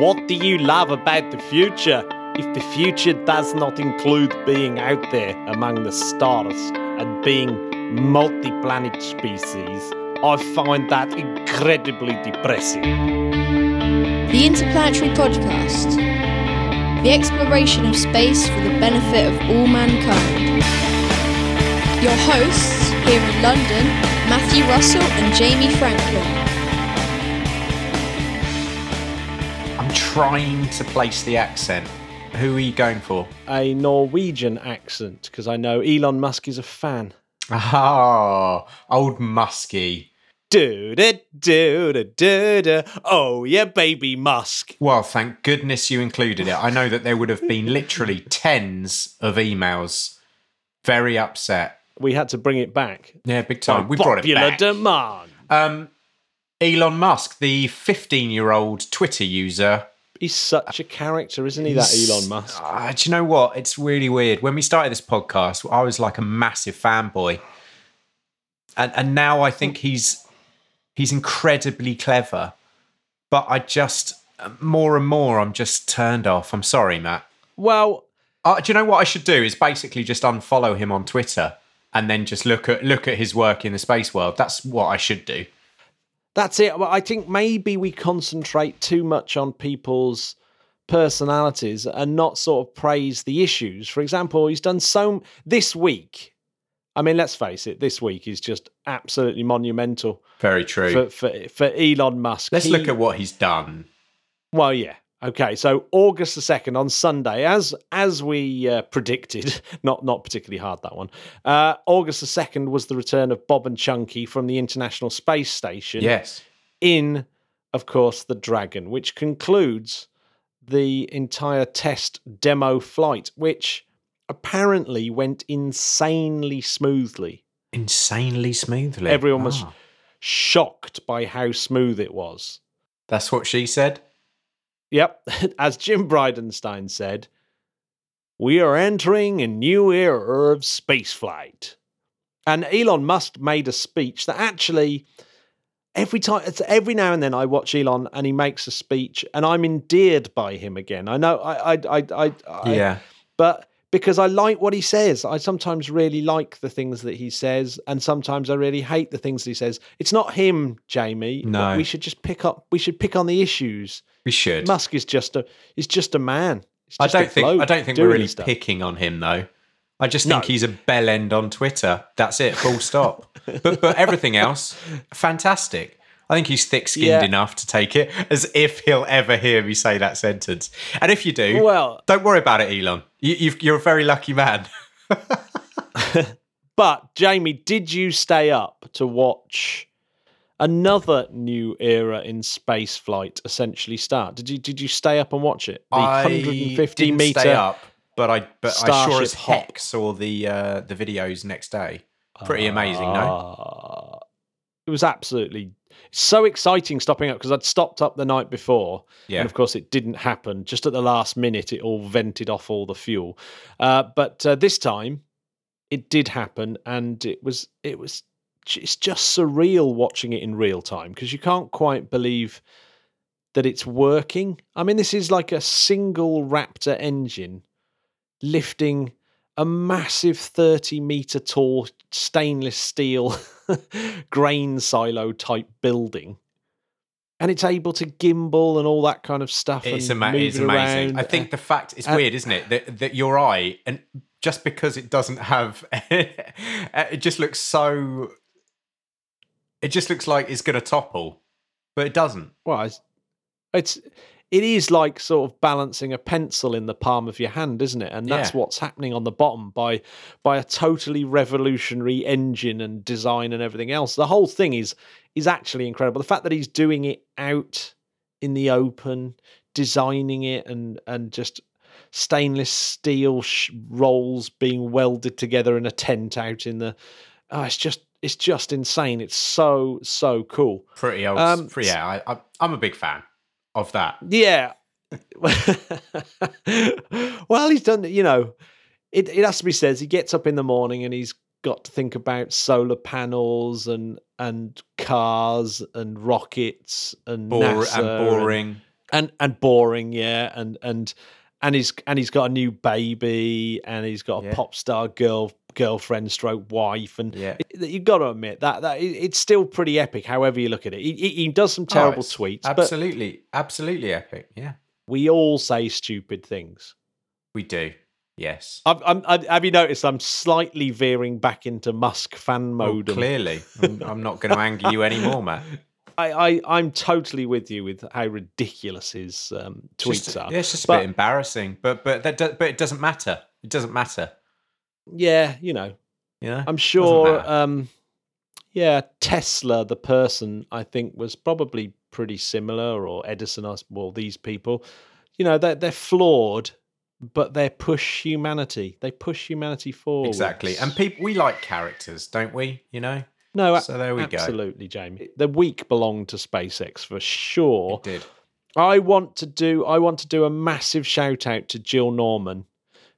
What do you love about the future? If the future does not include being out there among the stars and being multi-planet species, I find that incredibly depressing. The Interplanetary Podcast. The exploration of space for the benefit of all mankind. Your hosts here in London, Matthew Russell and Jamie Franklin. Trying to place the accent. Who are you going for? A Norwegian accent, because I know Elon Musk is a fan. Ah, old Muskie. Do-da-do-da-do-da. Oh, yeah, baby Musk. Well, thank goodness you included it. I know that there would have been literally tens of emails. Very upset. We had to bring it back. Yeah, big time. We brought it back. Popular demand. Elon Musk, the 15-year-old Twitter user. He's such a character, isn't he, that Elon Musk? Do you know what? It's really weird. When we started this podcast, I was like a massive fanboy. And now I think he's incredibly clever. But I just, more and more, I'm just turned off. I'm sorry, Matt. Well... do you know what I should do is basically just unfollow him on Twitter and then just look at his work in the space world. That's what I should do. That's it. Well, I think maybe we concentrate too much on people's personalities and not sort of praise the issues. For example, he's done so... This week, I mean, let's face it, this week is just absolutely monumental. Very true. For Elon Musk. Let's look at what he's done. Well, yeah. Okay, so August the 2nd on Sunday, as we predicted, not particularly hard that one, August the 2nd was the return of Bob and Chunky from the International Space Station. Yes. In, of course, the Dragon, which concludes the entire test demo flight, which apparently went insanely smoothly. Insanely smoothly? Everyone was shocked by how smooth it was. That's what she said? Yep, as Jim Bridenstine said, we are entering a new era of spaceflight. And Elon Musk made a speech that actually, every now and then I watch Elon and he makes a speech and I'm endeared by him again. I know, yeah. But because I like what he says, I sometimes really like the things that he says and sometimes I really hate the things that he says. It's not him, Jamie. No. We should just pick on the issues. We should. Musk is just a man. Just I don't think we're really picking on him though. I just think he's a bell end on Twitter. That's it. Full stop. but everything else, fantastic. I think he's thick-skinned enough to take it, as if he'll ever hear me say that sentence. And if you do, well, don't worry about it, Elon. You're a very lucky man. But Jamie, did you stay up to watch another new era in space flight essentially start? Did you stay up and watch it? The 150 meter stay up, but I sure as heck saw the videos next day. Pretty amazing, no? It was absolutely so exciting stopping up because I'd stopped up the night before, and of course it didn't happen. Just at the last minute, it all vented off all the fuel. But this time, it did happen, and it was. It's just surreal watching it in real time because you can't quite believe that it's working. I mean, this is like a single Raptor engine lifting a massive 30-metre tall stainless steel grain silo type building. And it's able to gimbal and all that kind of stuff. It's amazing. I think the fact, it's weird, isn't it, that your eye, and just because it doesn't have, it just looks so... It just looks like it's going to topple, but it doesn't. Well, it is like sort of balancing a pencil in the palm of your hand, isn't it? And that's what's happening on the bottom by a totally revolutionary engine and design and everything else. The whole thing is actually incredible. The fact that he's doing it out in the open, designing it, and just stainless steel rolls being welded together in a tent out in the... Oh, it's just insane. It's so cool. Pretty old. Yeah, I'm a big fan of that. Yeah. Well, he's done, you know, it has to be said, he gets up in the morning and he's got to think about solar panels and cars and rockets and NASA and boring. and boring, yeah, and he's got a new baby, and he's got a pop star girlfriend stroke wife, and you've got to admit that it's still pretty epic, however you look at it. He does some terrible tweets, absolutely epic. Yeah, we all say stupid things. We do. Yes. Have you noticed I'm slightly veering back into Musk fan mode? Oh, clearly. I'm not going to anger you anymore, Matt. I'm totally with you with how ridiculous his tweets are. Yeah, it's just a bit embarrassing, but it doesn't matter. It doesn't matter. Yeah, you know. I'm sure. Tesla, the person, I think, was probably pretty similar, or Edison, well, these people, they're flawed. But they push humanity. They push humanity forward. Exactly. And people, we like characters, don't we? No, so there we go. Absolutely, Jamie. The week belonged to SpaceX for sure. It did. I want to do a massive shout out to Jill Norman,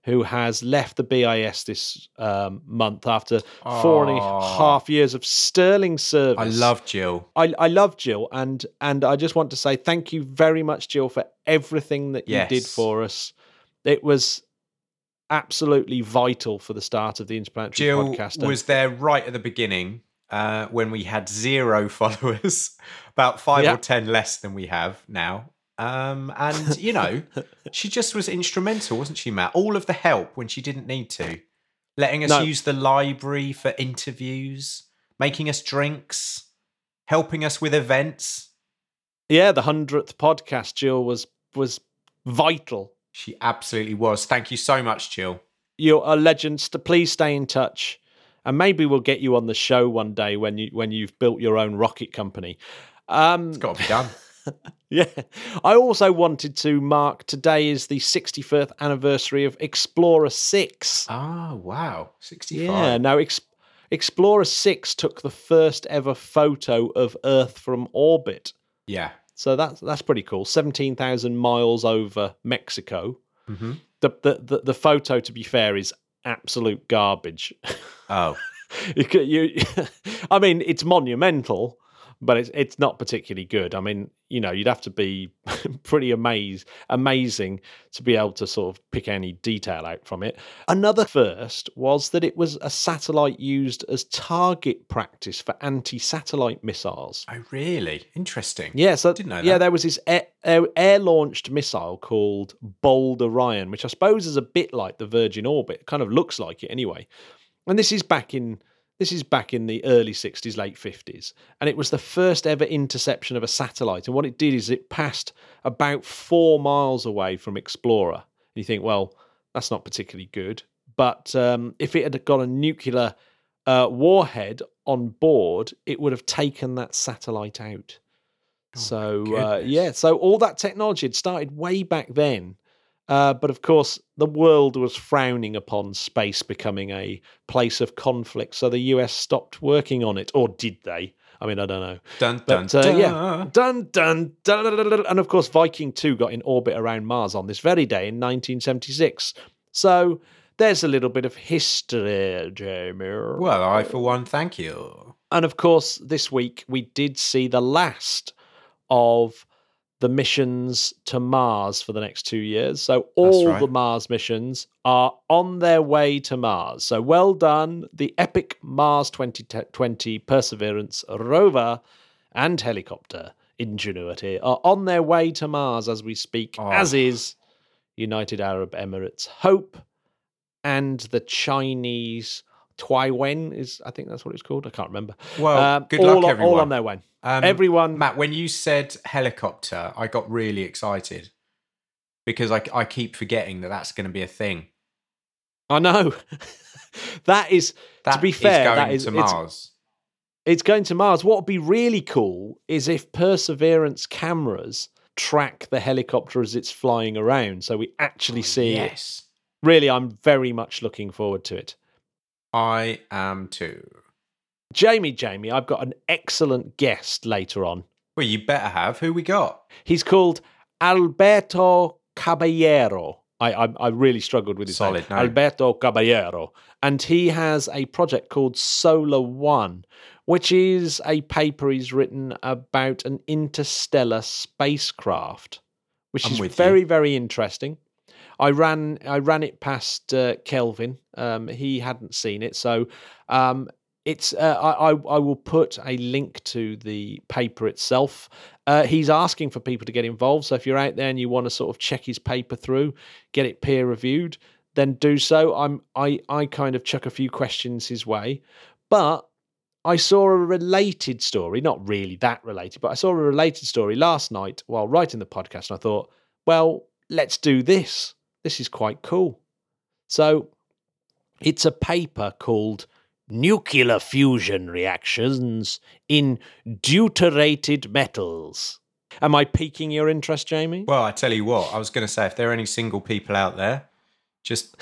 who has left the BIS this month after 4.5 years of sterling service. I love Jill. I love Jill, and I just want to say thank you very much, Jill, for everything that you did for us. It was absolutely vital for the start of the Interplanetary Podcast. Jill was there right at the beginning when we had 0 followers, about 5 or 10 less than we have now. And, she just was instrumental, wasn't she, Matt? All of the help when she didn't need to. Letting us use the library for interviews, making us drinks, helping us with events. Yeah, the 100th podcast, Jill, was vital. She absolutely was. Thank you so much, Jill. You're a legend. Please stay in touch. And maybe we'll get you on the show one day when you've built your own rocket company. It's got to be done. Yeah. I also wanted to mark today is the 65th anniversary of Explorer 6. Oh, wow. 65. Yeah. Now, Explorer 6 took the first ever photo of Earth from orbit. Yeah. So that's pretty cool. 17,000 miles over Mexico. Mm-hmm. The photo, to be fair, is absolute garbage. Oh, I mean, it's monumental, but it's not particularly good. I mean, you'd have to be pretty amazing to be able to sort of pick any detail out from it. Another first was that it was a satellite used as target practice for anti-satellite missiles. Oh, really? Interesting. Yeah, so didn't know that. Yeah, there was this air-launched missile called Bold Orion, which I suppose is a bit like the Virgin Orbit. Kind of looks like it anyway. And this is back in the early 60s, late 50s, and it was the first ever interception of a satellite. And what it did is it passed about 4 miles away from Explorer. And you think, well, that's not particularly good. But if it had got a nuclear warhead on board, it would have taken that satellite out. Oh, so all that technology had started way back then. But of course, the world was frowning upon space becoming a place of conflict, so the US stopped working on it, or did they? I mean, I don't know. And of course, Viking 2 got in orbit around Mars on this very day in 1976. So there's a little bit of history, Jamie. Well, I, for one, thank you. And of course, this week we did see the last of the missions to Mars for the next 2 years. So all the Mars missions are on their way to Mars. So well done, the epic Mars 2020 Perseverance rover and helicopter Ingenuity are on their way to Mars as we speak, as is United Arab Emirates Hope and the Chinese Taiwan is, I think that's what it's called. I can't remember. Well, good luck, everyone. All on their way. Everyone. Matt, when you said helicopter, I got really excited because I keep forgetting that that's going to be a thing. I know. That is, to be fair, going to Mars. It's going to Mars. What would be really cool is if Perseverance cameras track the helicopter as it's flying around, so we actually see it. Really, I'm very much looking forward to it. I am too. Jamie, I've got an excellent guest later on. Well, you better have. Who we got? He's called Alberto Caballero. I really struggled with his name. No. Alberto Caballero. And he has a project called Solar One, which is a paper he's written about an interstellar spacecraft. which is very, very interesting. I ran it past Kelvin. He hadn't seen it, so it's. I will put a link to the paper itself. He's asking for people to get involved. So if you're out there and you want to sort of check his paper through, get it peer reviewed, then do so. I kind of chuck a few questions his way, but I saw a related story, not really that related, but I saw a related story last night while writing the podcast, and I thought, well, let's do this. This is quite cool. So it's a paper called Nuclear Fusion Reactions in Deuterated Metals. Am I piquing your interest, Jamie? Well, I tell you what, I was going to say, if there are any single people out there, just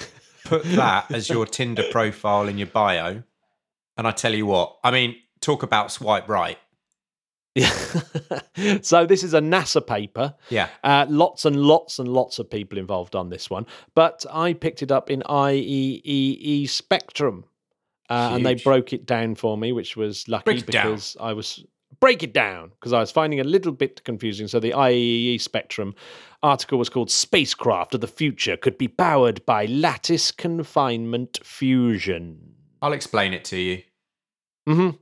put that as your Tinder profile in your bio. And I tell you what, I mean, talk about swipe right. Yeah. So this is a NASA paper. Yeah. Lots and lots and lots of people involved on this one. But I picked it up in IEEE Spectrum. And they broke it down for me, which was lucky because I was... Break it down, because I was finding a little bit confusing. So the IEEE Spectrum article was called Spacecraft of the Future Could Be Powered by Lattice Confinement Fusion. I'll explain it to you. Mm-hmm.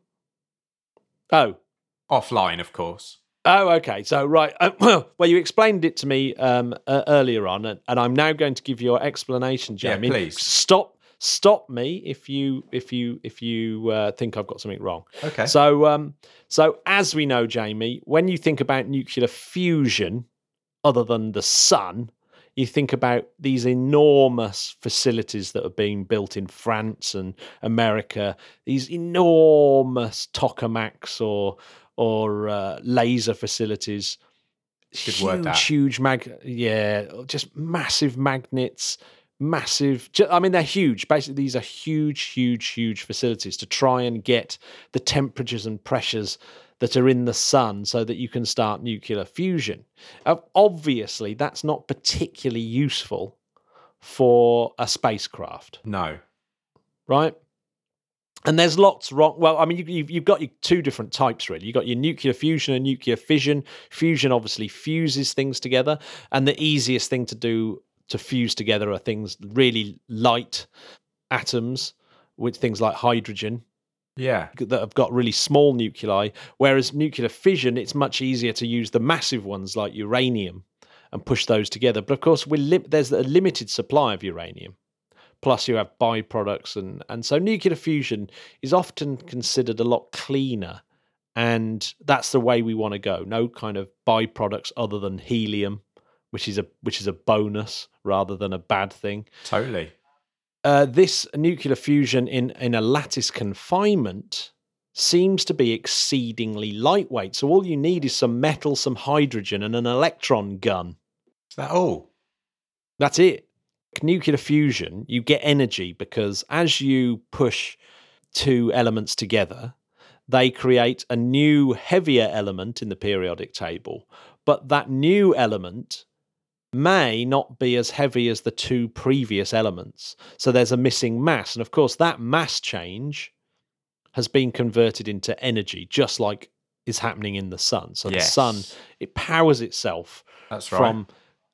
Oh. Offline, of course. Oh, okay. So, right. Well, you explained it to me earlier on, and I'm now going to give your explanation, Jamie. Yeah, please. Stop me if you think I've got something wrong. Okay. So, so as we know, Jamie, when you think about nuclear fusion, other than the sun, you think about these enormous facilities that are being built in France and America, these enormous tokamaks or laser facilities. Good word, that. Huge just massive magnets, massive. I mean, they're huge. Basically, these are huge, huge, huge facilities to try and get the temperatures and pressures that are in the sun so that you can start nuclear fusion. Obviously, that's not particularly useful for a spacecraft. No. Right? And there's lots wrong. Well, I mean, you've got your two different types, really. You've got your nuclear fusion and nuclear fission. Fusion obviously fuses things together. And the easiest thing to do to fuse together are things really light atoms with things like hydrogen. Yeah, that have got really small nuclei, whereas nuclear fission, it's much easier to use the massive ones like uranium and push those together. But of course, there's a limited supply of uranium, plus you have byproducts. And so nuclear fusion is often considered a lot cleaner, and that's the way we want to go. No kind of byproducts other than helium, which is a bonus rather than a bad thing. Totally. This nuclear fusion in a lattice confinement seems to be exceedingly lightweight. So all you need is some metal, some hydrogen, and an electron gun. Is that all? That's it. Nuclear fusion, you get energy because as you push two elements together, they create a new heavier element in the periodic table. But that new element may not be as heavy as the two previous elements. So there's a missing mass. And of course, that mass change has been converted into energy, just like is happening in the sun. So yes, the sun, it powers itself from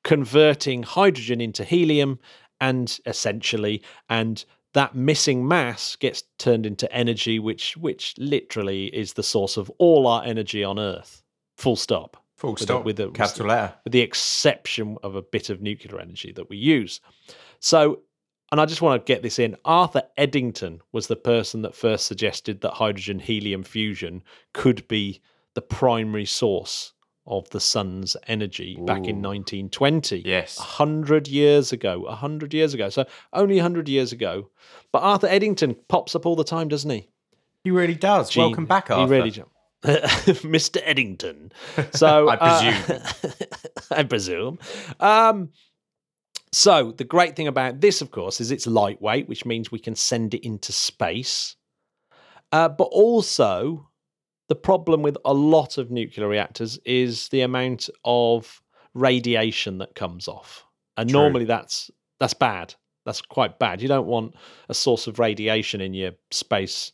converting hydrogen into helium and essentially, and that missing mass gets turned into energy, which literally is the source of all our energy on Earth. Full stop. Full stop, with capital letter. With the exception of a bit of nuclear energy that we use. So, and I just want to get this in, Arthur Eddington was the person that first suggested that hydrogen-helium fusion could be the primary source of the sun's energy. Ooh. Back in 1920. Yes. 100 years ago. So only 100 years ago. But Arthur Eddington pops up all the time, doesn't he? He really does. Gene. Welcome back, Arthur. He really does. Mr. Eddington. So I presume. So the great thing about this, of course, is it's lightweight, which means we can send it into space. But also, the problem with a lot of nuclear reactors is the amount of radiation that comes off. And true, normally that's bad. That's quite bad. You don't want a source of radiation in your spaceship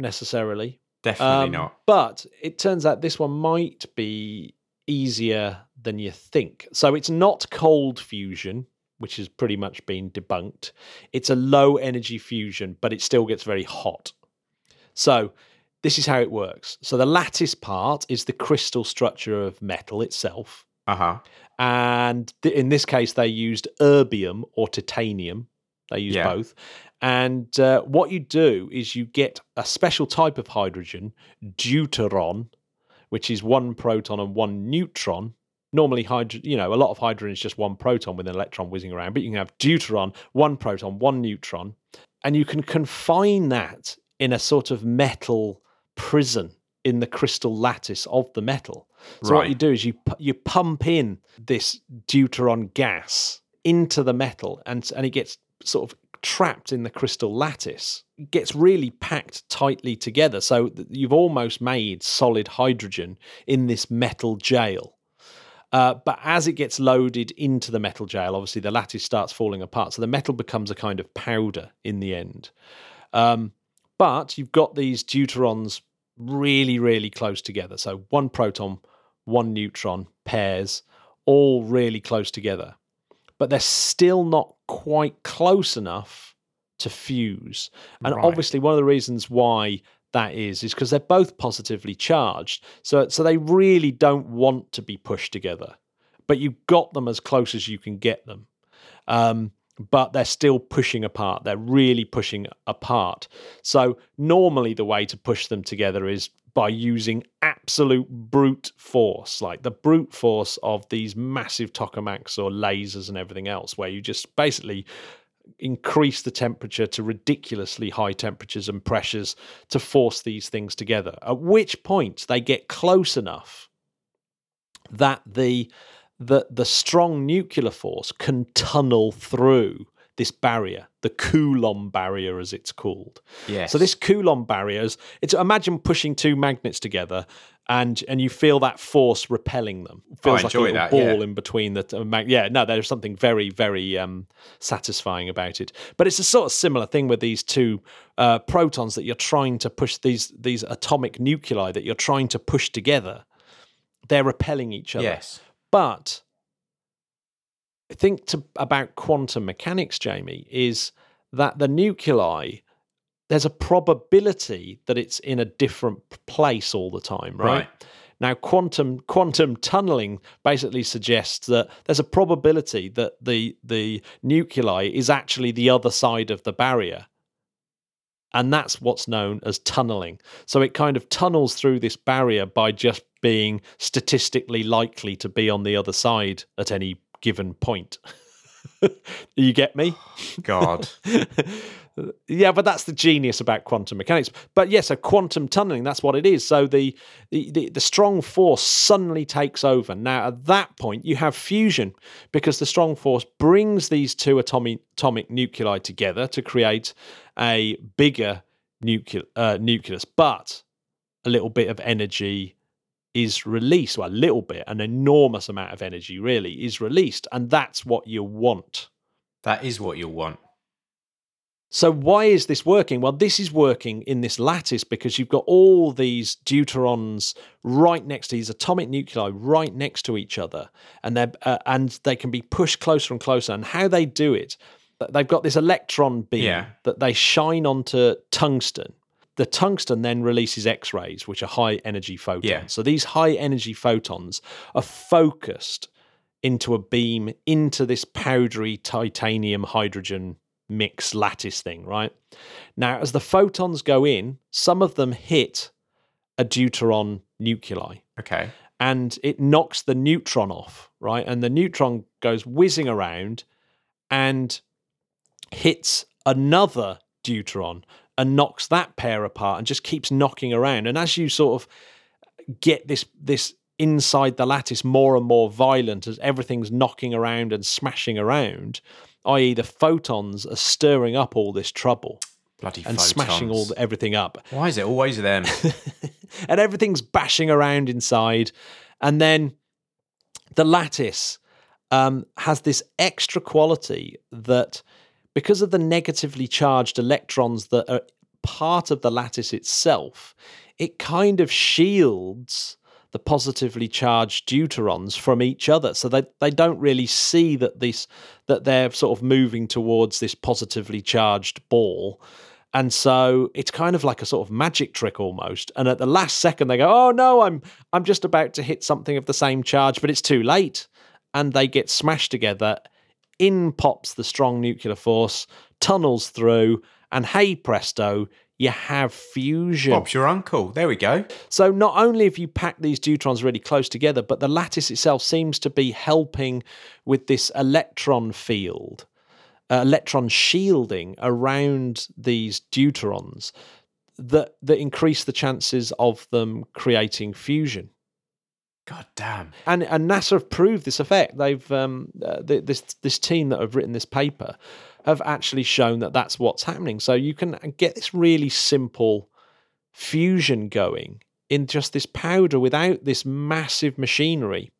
necessarily. Definitely not. But it turns out this one might be easier than you think. So it's not cold fusion, which has pretty much been debunked. It's a low energy fusion, but it still gets very hot. So this is how it works. So the lattice part is the crystal structure of metal itself. Uh-huh. And in this case, they used erbium or titanium. They use both. And what you do is you get a special type of hydrogen, deuteron, which is one proton and one neutron. Normally, a lot of hydrogen is just one proton with an electron whizzing around, but you can have deuteron, one proton, one neutron, and you can confine that in a sort of metal prison in the crystal lattice of the metal. So what you do is you pump in this deuteron gas into the metal, and it gets sort of trapped in the crystal lattice. It gets really packed tightly together, so you've almost made solid hydrogen in this metal jail. But as it gets loaded into the metal jail, obviously the lattice starts falling apart, so the metal becomes a kind of powder in the end. But you've got these deuterons really, really close together. So one proton, one neutron pairs, all really close together. But they're still not quite close enough to fuse. And obviously one of the reasons why that is because they're both positively charged. So they really don't want to be pushed together. But you've got them as close as you can get them. But they're still pushing apart. They're really pushing apart. So normally the way to push them together is by using absolute brute force, like the brute force of these massive tokamaks or lasers and everything else, where you just basically increase the temperature to ridiculously high temperatures and pressures to force these things together, at which point they get close enough that the strong nuclear force can tunnel through this barrier, the Coulomb barrier, as it's called. Yes. So this Coulomb barrier is imagine pushing two magnets together, and you feel that force repelling them. It feels like a little ball in between the magnet. Yeah, no, there's something very, very satisfying about it. But it's a sort of similar thing with these two protons that you're trying to push, these atomic nuclei that you're trying to push together. They're repelling each other. Yes. But think about quantum mechanics, Jamie, is that the nuclei, there's a probability that it's in a different place all the time, right? Now, quantum tunneling basically suggests that there's a probability that the nuclei is actually the other side of the barrier. And that's what's known as tunneling. So it kind of tunnels through this barrier by just being statistically likely to be on the other side at any given point. You get me? God. Yeah, but that's the genius about quantum mechanics. But yes, so quantum tunneling, that's what it is. So the strong force suddenly takes over. Now, at that point, you have fusion, because the strong force brings these two atomic nuclei together to create a bigger nucleus. But a little bit of energy is released, well, a little bit, an enormous amount of energy really is released, and that's what you want. That is what you want. So why is this working? Well, this is working in this lattice because you've got all these deuterons right next to these atomic nuclei right next to each other, and they can be pushed closer and closer. And how they do it, they've got this electron beam that they shine onto tungsten. The tungsten then releases X-rays, which are high-energy photons. Yeah. So these high-energy photons are focused into a beam into this powdery titanium hydrogen mix lattice thing, right? Now, as the photons go in, some of them hit a deuteron nuclei. Okay. And it knocks the neutron off, right? And the neutron goes whizzing around and hits another deuteron and knocks that pair apart and just keeps knocking around. And as you sort of get this inside the lattice more and more violent as everything's knocking around and smashing around, i.e. the photons are stirring up all this trouble. Bloody and photons. Smashing everything up. Why is it always them? And everything's bashing around inside. And then the lattice has this extra quality that, because of the negatively charged electrons that are part of the lattice itself, it kind of shields the positively charged deuterons from each other. So they don't really see that that they're sort of moving towards this positively charged ball. And so it's kind of like a sort of magic trick almost. And at the last second they go, oh no, I'm just about to hit something of the same charge, but it's too late. And they get smashed together. In pops the strong nuclear force, tunnels through, and hey presto, you have fusion. Bob's your uncle. There we go. So not only have you packed these deuterons really close together, but the lattice itself seems to be helping with this electron field, electron shielding around these deuterons that increase the chances of them creating fusion. God damn. And NASA have proved this effect. They've this team that have written this paper have actually shown that that's what's happening. So you can get this really simple fusion going in just this powder without this massive machinery.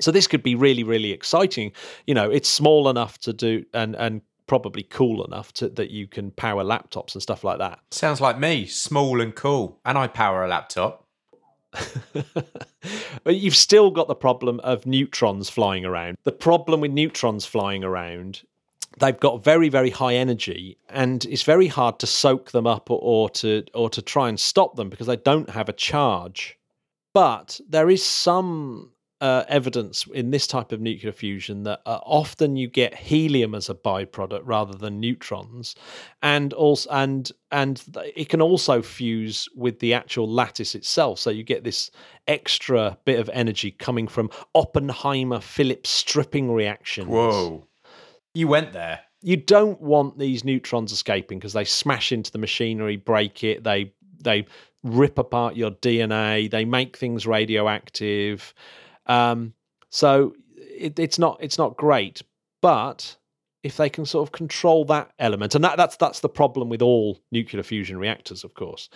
So this could be really, really exciting. You know, it's small enough to do and probably cool enough that you can power laptops and stuff like that. Sounds like me, small and cool, and I power a laptop. But you've still got the problem of neutrons flying around. The problem with neutrons flying around, they've got very, very high energy, and it's very hard to soak them up or to try and stop them because they don't have a charge. But there is some evidence in this type of nuclear fusion that often you get helium as a byproduct rather than neutrons, and it can also fuse with the actual lattice itself, so you get this extra bit of energy coming from Oppenheimer-Phillips stripping reactions. Whoa, you went there. You don't want these neutrons escaping because they smash into the machinery, break it, they rip apart your DNA, they make things radioactive. So it's not great, but if they can sort of control that element, and that's the problem with all nuclear fusion reactors, of course,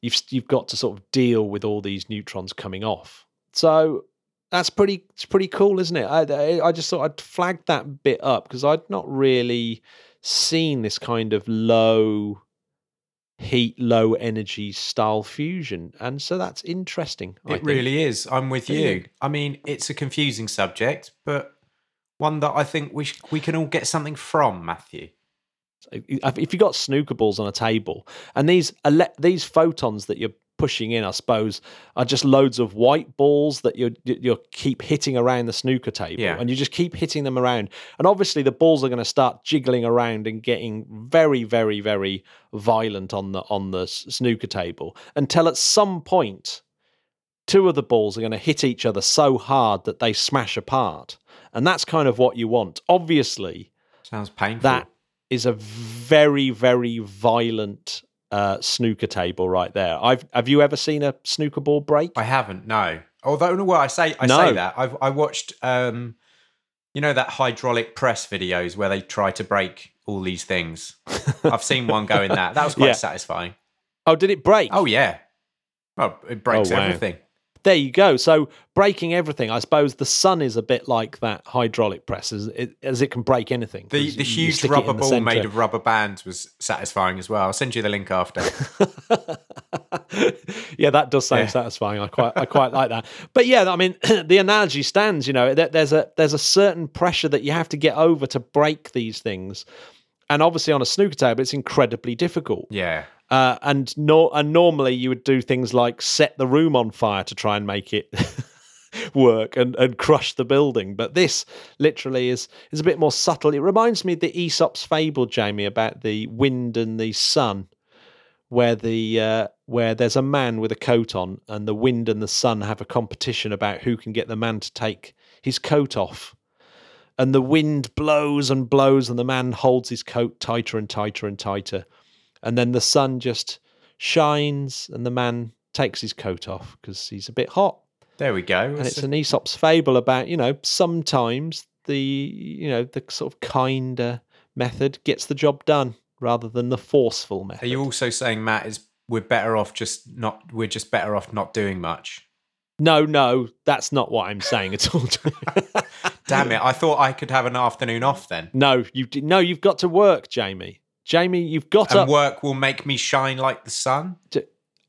you've got to sort of deal with all these neutrons coming off. So that's pretty cool, isn't it? I just thought I'd flag that bit up because I'd not really seen this kind of low heat, low energy style fusion, and so that's interesting. It really is. I'm with you. I mean, it's a confusing subject, but one that I think we can all get something from, Matthew. If you got snooker balls on a table, and these photons that you're pushing in, I suppose, are just loads of white balls that you keep hitting around the snooker table, and you just keep hitting them around, and obviously the balls are going to start jiggling around and getting very, very, very violent on the snooker table until at some point two of the balls are going to hit each other so hard that they smash apart, and that's kind of what you want. Obviously, sounds painful. That is a very, very violent snooker table right there. Have you ever seen a snooker ball break? I haven't, no. Although, well, I say that. I watched, you know, that hydraulic press videos where they try to break all these things. I've seen one go in that. That was quite satisfying. Oh, did it break? Oh, yeah. Well, it breaks everything. There you go. So breaking everything, I suppose the sun is a bit like that hydraulic press, as it can break anything. The huge rubber ball made of rubber bands was satisfying as well. I'll send you the link after. Yeah, that does sound satisfying. I quite like that. But yeah, I mean, the analogy stands. You know, there's a certain pressure that you have to get over to break these things, and obviously on a snooker table, it's incredibly difficult. Yeah. And normally you would do things like set the room on fire to try and make it work and crush the building. But this literally is a bit more subtle. It reminds me of the Aesop's fable, Jamie, about the wind and the sun, where there's a man with a coat on, and the wind and the sun have a competition about who can get the man to take his coat off. And the wind blows and blows, and the man holds his coat tighter and tighter and tighter. And then the sun just shines and the man takes his coat off because he's a bit hot. There we go. And it's an Aesop's fable about, you know, sometimes the sort of kinder method gets the job done rather than the forceful method. Are you also saying, Matt, we're just better off not doing much? No, that's not what I'm saying at all. Damn it. I thought I could have an afternoon off then. No, you've got to work, Jamie. You've got to... And work will make me shine like the sun?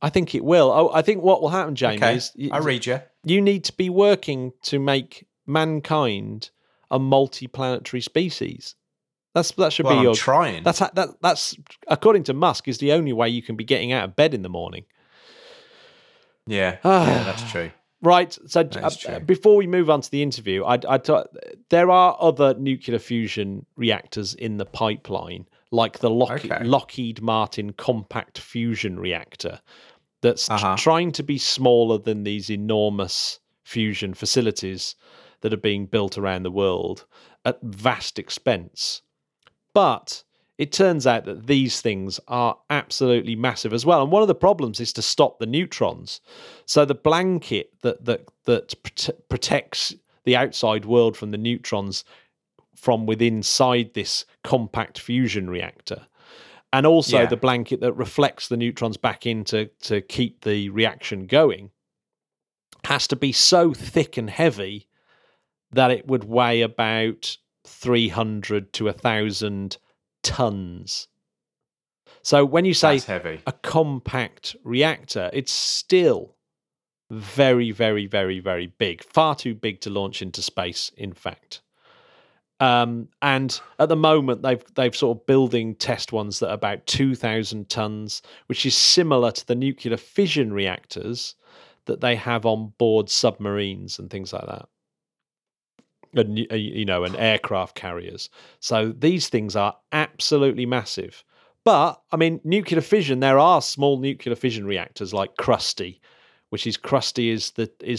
I think it will. I think what will happen, Jamie, is... I read you. You need to be working to make mankind a multi-planetary species. That should be your... trying. That's, according to Musk, is the only way you can be getting out of bed in the morning. Yeah, yeah, that's true. Right, so before we move on to the interview, there are other nuclear fusion reactors in the pipeline, like the Lockheed Martin Compact Fusion Reactor, that's trying to be smaller than these enormous fusion facilities that are being built around the world at vast expense. But it turns out that these things are absolutely massive as well. And one of the problems is to stop the neutrons. So the blanket that protects the outside world from the neutrons from within inside this compact fusion reactor, and also the blanket that reflects the neutrons back in to keep the reaction going, has to be so thick and heavy that it would weigh about 300 to 1,000 tons. So when you say a compact reactor, it's still very, very, very, very big. Far too big to launch into space, in fact. And at the moment, they've sort of building test ones that are about 2,000 tons, which is similar to the nuclear fission reactors that they have on board submarines and things like that. And, you know, and aircraft carriers. So these things are absolutely massive. But, I mean, nuclear fission, there are small nuclear fission reactors like Krusty, which is Krusty is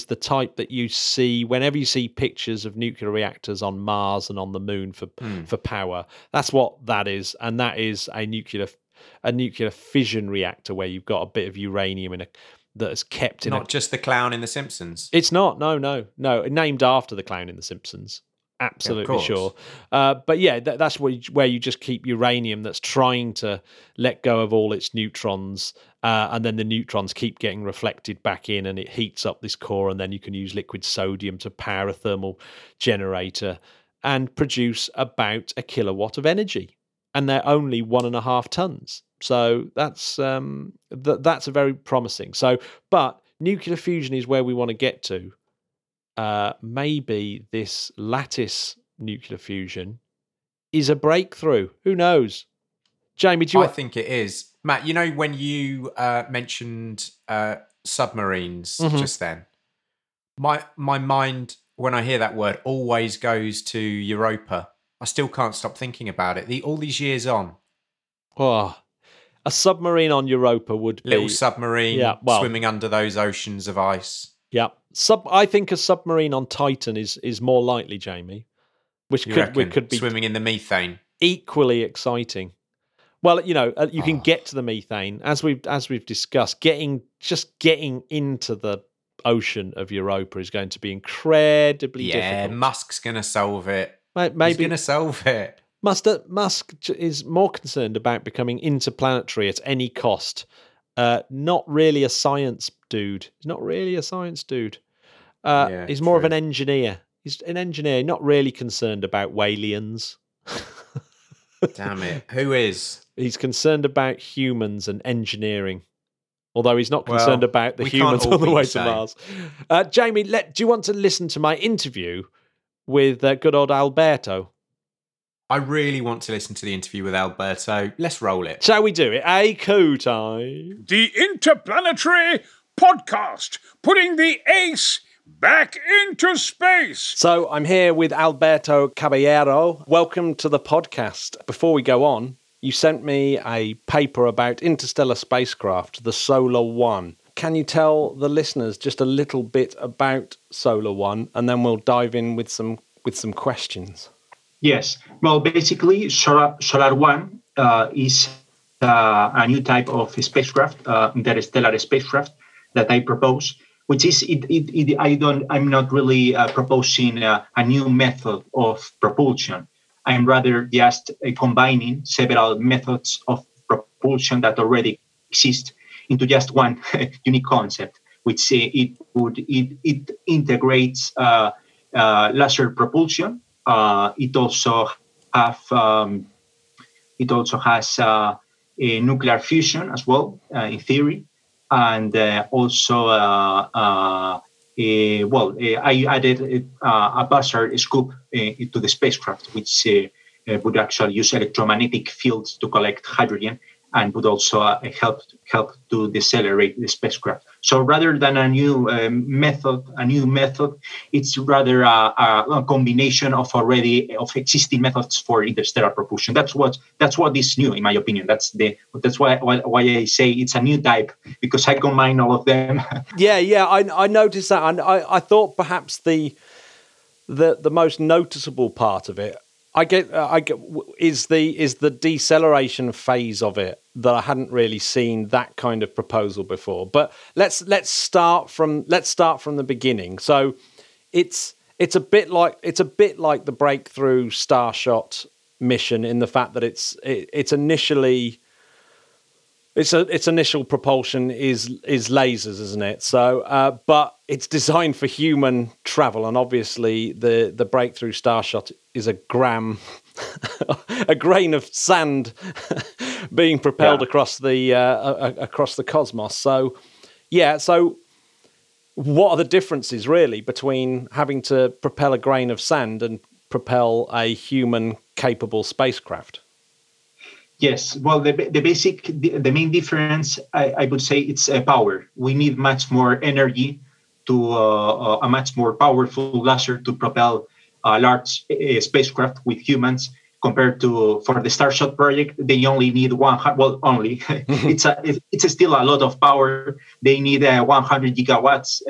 the type that you see whenever you see pictures of nuclear reactors on Mars and on the moon for power. That's what that is, and that is a nuclear fission reactor where you've got a bit of uranium that is kept in. Not just the clown in The Simpsons. It's not. No. Named after the clown in The Simpsons. Absolutely, yeah, sure. But yeah, that's where you just keep uranium that's trying to let go of all its neutrons, and then the neutrons keep getting reflected back in, and it heats up this core, and then you can use liquid sodium to power a thermal generator and produce about 1 kilowatt of energy. And they're only 1.5 tons. So that's a very promising. So, but nuclear fusion is where we want to get to. Maybe this lattice nuclear fusion is a breakthrough. Who knows? Jamie, do you... I think it is. Matt, you know, when you mentioned submarines just then, my mind, when I hear that word, always goes to Europa. I still can't stop thinking about it. All these years on. Oh, a submarine on Europa would be... Little submarine swimming under those oceans of ice. Yeah. I think a submarine on Titan is more likely, Jamie. Which could be swimming in the methane. Equally exciting. Well, you know, you can get to the methane, as we've discussed. Getting into the ocean of Europa is going to be incredibly difficult. Yeah, Musk's going to solve it. Maybe he's going to solve it. Musk is more concerned about becoming interplanetary at any cost. Not really a science dude. He's not really a science dude. He's more of an engineer. He's an engineer, not really concerned about Walians. Damn it. Who is? He's concerned about humans and engineering. Although he's not concerned about the humans on the way to Mars. Jamie, do you want to listen to my interview with good old Alberto? I really want to listen to the interview with Alberto. Let's roll it. Shall we do it? Coup time. The Interplanetary Podcast, putting the ace back into space. So I'm here with Alberto Caballero. Welcome to the podcast. Before we go on, you sent me a paper about interstellar spacecraft, the Solar One. Can you tell the listeners just a little bit about Solar One, and then we'll dive in with some questions? Yes. Well, basically, Solar One is a new type of spacecraft, interstellar spacecraft, that I propose. Which is, I'm not really proposing a new method of propulsion. I'm rather just combining several methods of propulsion that already exist into just one unique concept, which it integrates laser propulsion. It also has a nuclear fusion as well, in theory. and I added a buzzer scoop into the spacecraft, which would actually use electromagnetic fields to collect hydrogen and would also help to decelerate the spacecraft. So rather than a new method, it's rather a combination of existing methods for interstellar propulsion. That's what is new, in my opinion. That's why I say it's a new type, because I combine all of them. Yeah. I noticed that, and I thought perhaps the most noticeable part of it is the deceleration phase of it, that I hadn't really seen that kind of proposal before. But let's start from the beginning. So it's a bit like the Breakthrough Starshot mission, in the fact that its initial propulsion is lasers, isn't it? So, but it's designed for human travel, and obviously the Breakthrough Starshot is a grain of sand being propelled across the cosmos. So, yeah. So, what are the differences really between having to propel a grain of sand and propel a human-capable spacecraft? Yes, well, the main difference, I would say, it's power. We need much more energy to a much more powerful laser to propel a large spacecraft with humans, compared to, for the Starshot project, they only need only. It's still a lot of power. They need 100 gigawatts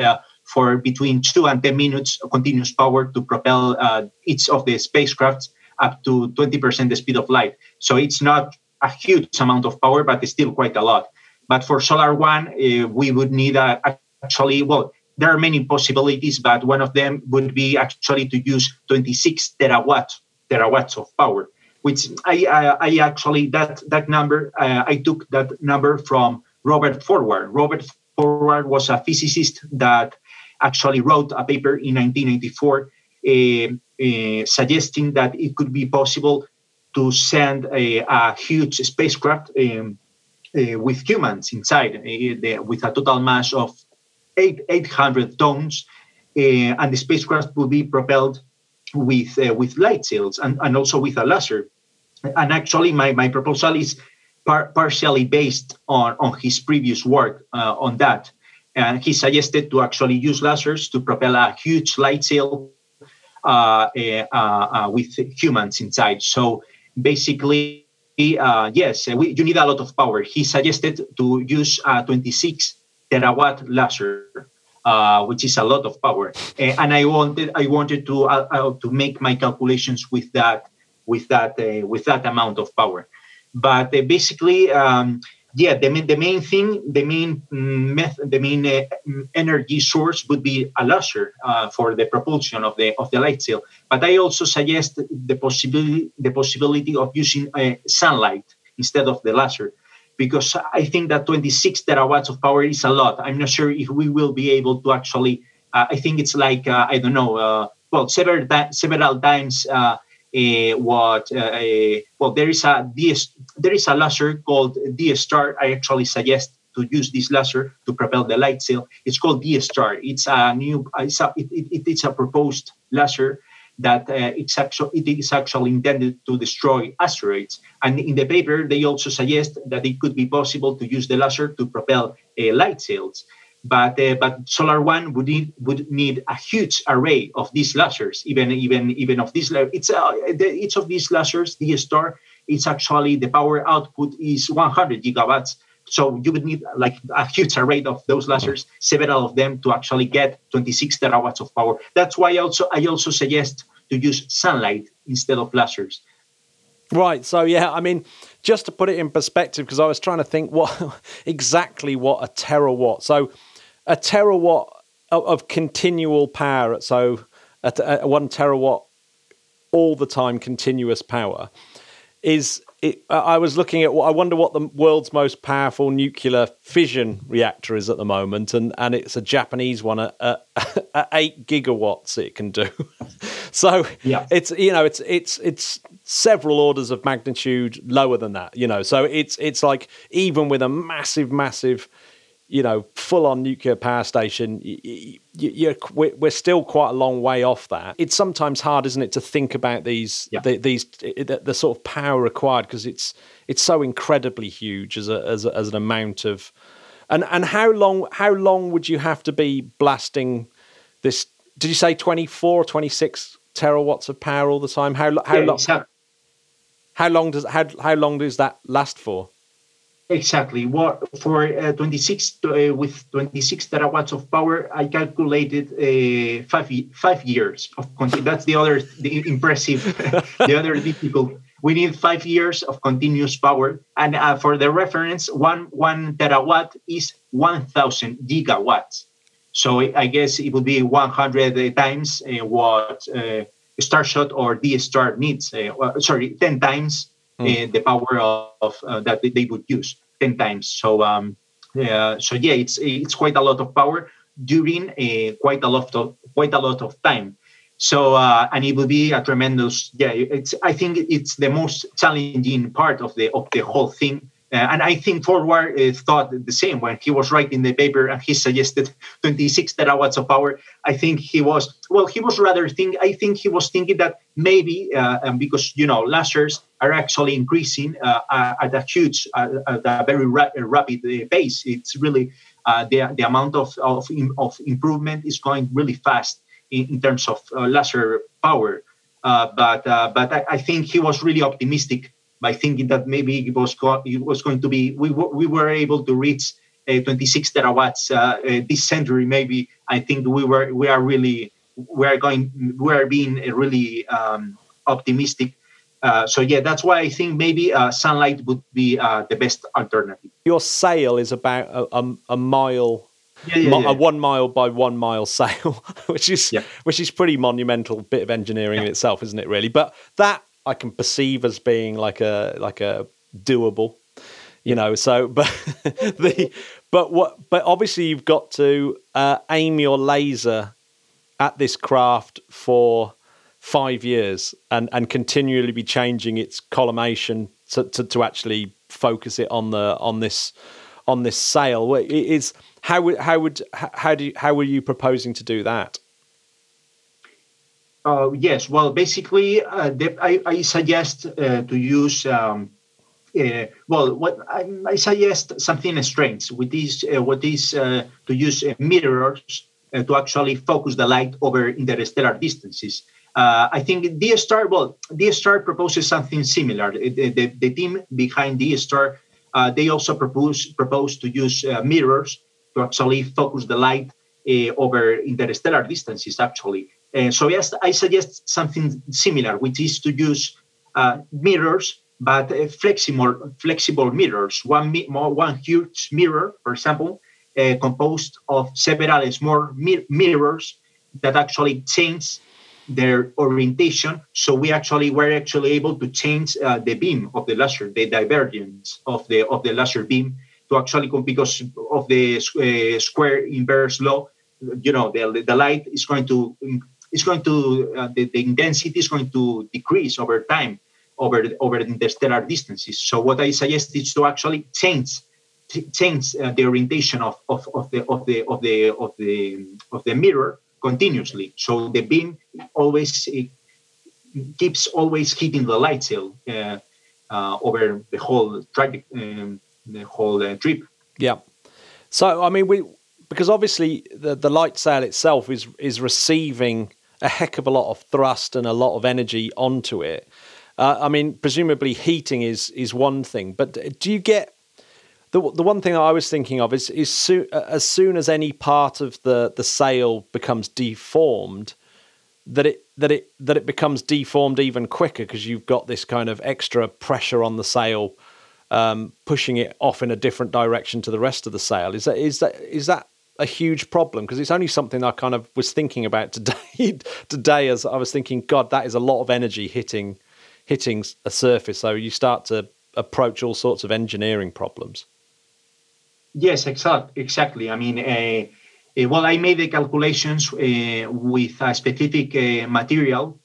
for between 2 and 10 minutes of continuous power to propel each of the spacecrafts up to 20% the speed of light. So it's not a huge amount of power, but it's still quite a lot. But for Solar One, we would need there are many possibilities, but one of them would be actually to use 26 terawatts of power, which I took that number from Robert Forward. Robert Forward was a physicist that actually wrote a paper in 1984 suggesting that it could be possible to send a huge spacecraft with humans inside, with a total mass of 800 tons, and the spacecraft would be propelled with light sails and also with a laser. And actually, my proposal is partially based on his previous work on that. And he suggested to actually use lasers to propel a huge light sail with humans inside. So basically, you need a lot of power. He suggested to use a 26 terawatt laser, which is a lot of power. And I wanted to make my calculations with that amount of power. But basically, the main energy source would be a laser for the propulsion of the light sail. But I also suggest the possibility of using sunlight instead of the laser, because I think that 26 terawatts of power is a lot. I'm not sure if we will be able to actually. I think it's like several times. There is a laser called D-Star. I actually suggest to use this laser to propel the light sail. It's called D-Star. It's a proposed laser that it is actually intended to destroy asteroids. And in the paper, they also suggest that it could be possible to use the laser to propel light sails. But Solar One would need a huge array of these lasers, even of this. Each of these lasers, the star, it's actually the power output is 100 gigawatts. So you would need like a huge array of those lasers, several of them, to actually get 26 terawatts of power. That's why I also suggest to use sunlight instead of lasers. Right. So yeah, I mean, just to put it in perspective, because I was trying to think what a terawatt. So a terawatt of continual power. So at 1 terawatt all the time, continuous power is. I was looking at. I wonder what the world's most powerful nuclear fission reactor is at the moment, and it's a Japanese one at 8 gigawatts. It can do. So it's several orders of magnitude lower than that. So it's like even with a massive you know, full-on nuclear power station, we're still quite a long way off that. It's sometimes hard, isn't it, to think about the sort of power required, because it's so incredibly huge as an amount of, and how long would you have to be blasting this? Did you say 24 or 26 terawatts of power all the time? How long? Exactly. How long does that last for? Exactly. For 26 with 26 terawatts of power, I calculated 5 years of continuous. That's the impressive, the other difficult. We need 5 years of continuous power, and for the reference, one terawatt is 1,000 gigawatts. So I guess it will be 100 times what Starshot or D-Star needs. 10 times. The power of that they would use 10 times. So, it's quite a lot of power during quite a lot of time. So, and it will be a tremendous. Yeah, I think it's the most challenging part of the whole thing. And I think Forward thought the same when he was writing the paper and he suggested 26 terawatts of power. I think he was thinking that maybe because, you know, lasers are actually increasing at a huge, at a very rapid pace. It's really the amount of improvement is going really fast in terms of laser power. But I think he was really optimistic by thinking that maybe we were able to reach 26 terawatts this century. Maybe I think we are being really optimistic. That's why I think maybe sunlight would be the best alternative. Your sail is about a mile. A 1 mile by 1 mile sail, which is pretty monumental bit of engineering in itself, isn't it? Really, but that I can perceive as being like a doable, you know. So, but obviously you've got to aim your laser at this craft for 5 years and continually be changing its collimation to actually focus it on this sail. How were you proposing to do that? Yes. Well, basically, I suggest to use. I suggest something strange with this. To use mirrors to actually focus the light over interstellar distances. I think D-Star. Well, D-Star proposes something similar. The team behind D-Star they also propose to use mirrors to actually focus the light over interstellar distances. Actually. Yes, I suggest something similar, which is to use mirrors, but flexible mirrors. One huge mirror, for example, composed of several small mirrors that actually change their orientation. So we were able to change the beam of the laser, the divergence of the laser beam to actually because of the square inverse law. You know, the light is going to. It's going to the intensity is going to decrease over time, over interstellar distances. So what I suggest is to actually change the orientation of the mirror continuously. So the beam keeps hitting the light sail over the whole trip. Yeah. So I mean because obviously the light sail itself is receiving a heck of a lot of thrust and a lot of energy onto it. I mean, presumably heating is one thing, but do you get the one thing I was thinking of as soon as any part of the sail becomes deformed, that it becomes deformed even quicker because you've got this kind of extra pressure on the sail pushing it off in a different direction to the rest of the sail. Is that a huge problem? Because it's only something I kind of was thinking about today as I was thinking, God, that is a lot of energy hitting a surface. So you start to approach all sorts of engineering problems. Yes, exactly. I mean, I made the calculations with a specific material,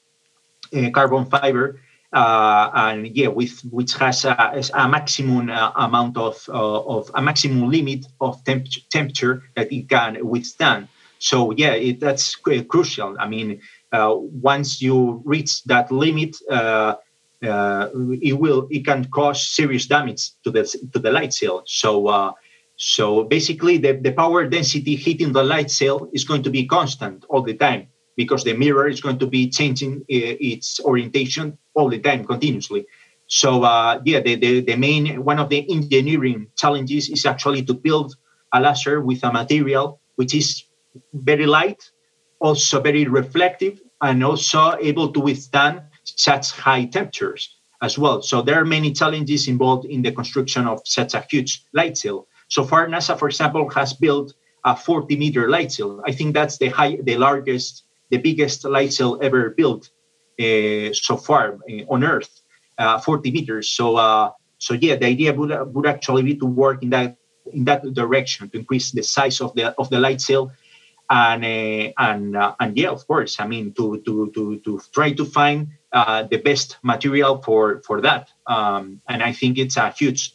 carbon fiber, and yeah, which has a maximum amount of a maximum limit of temperature that it can withstand. So yeah, that's crucial. I mean, once you reach that limit, it can cause serious damage to the light sail. So basically, the power density hitting the light sail is going to be constant all the time, because the mirror is going to be changing its orientation all the time, continuously. So the main one of the engineering challenges is actually to build a laser with a material which is very light, also very reflective, and also able to withstand such high temperatures as well. So there are many challenges involved in the construction of such a huge light sail. So far, NASA, for example, has built a 40-meter light sail. I think that's the biggest light sail ever built so far on Earth, 40 meters. So the idea would actually be to work in that direction to increase the size of the light sail, and of course, I mean, to try to find the best material for that. And I think it's a huge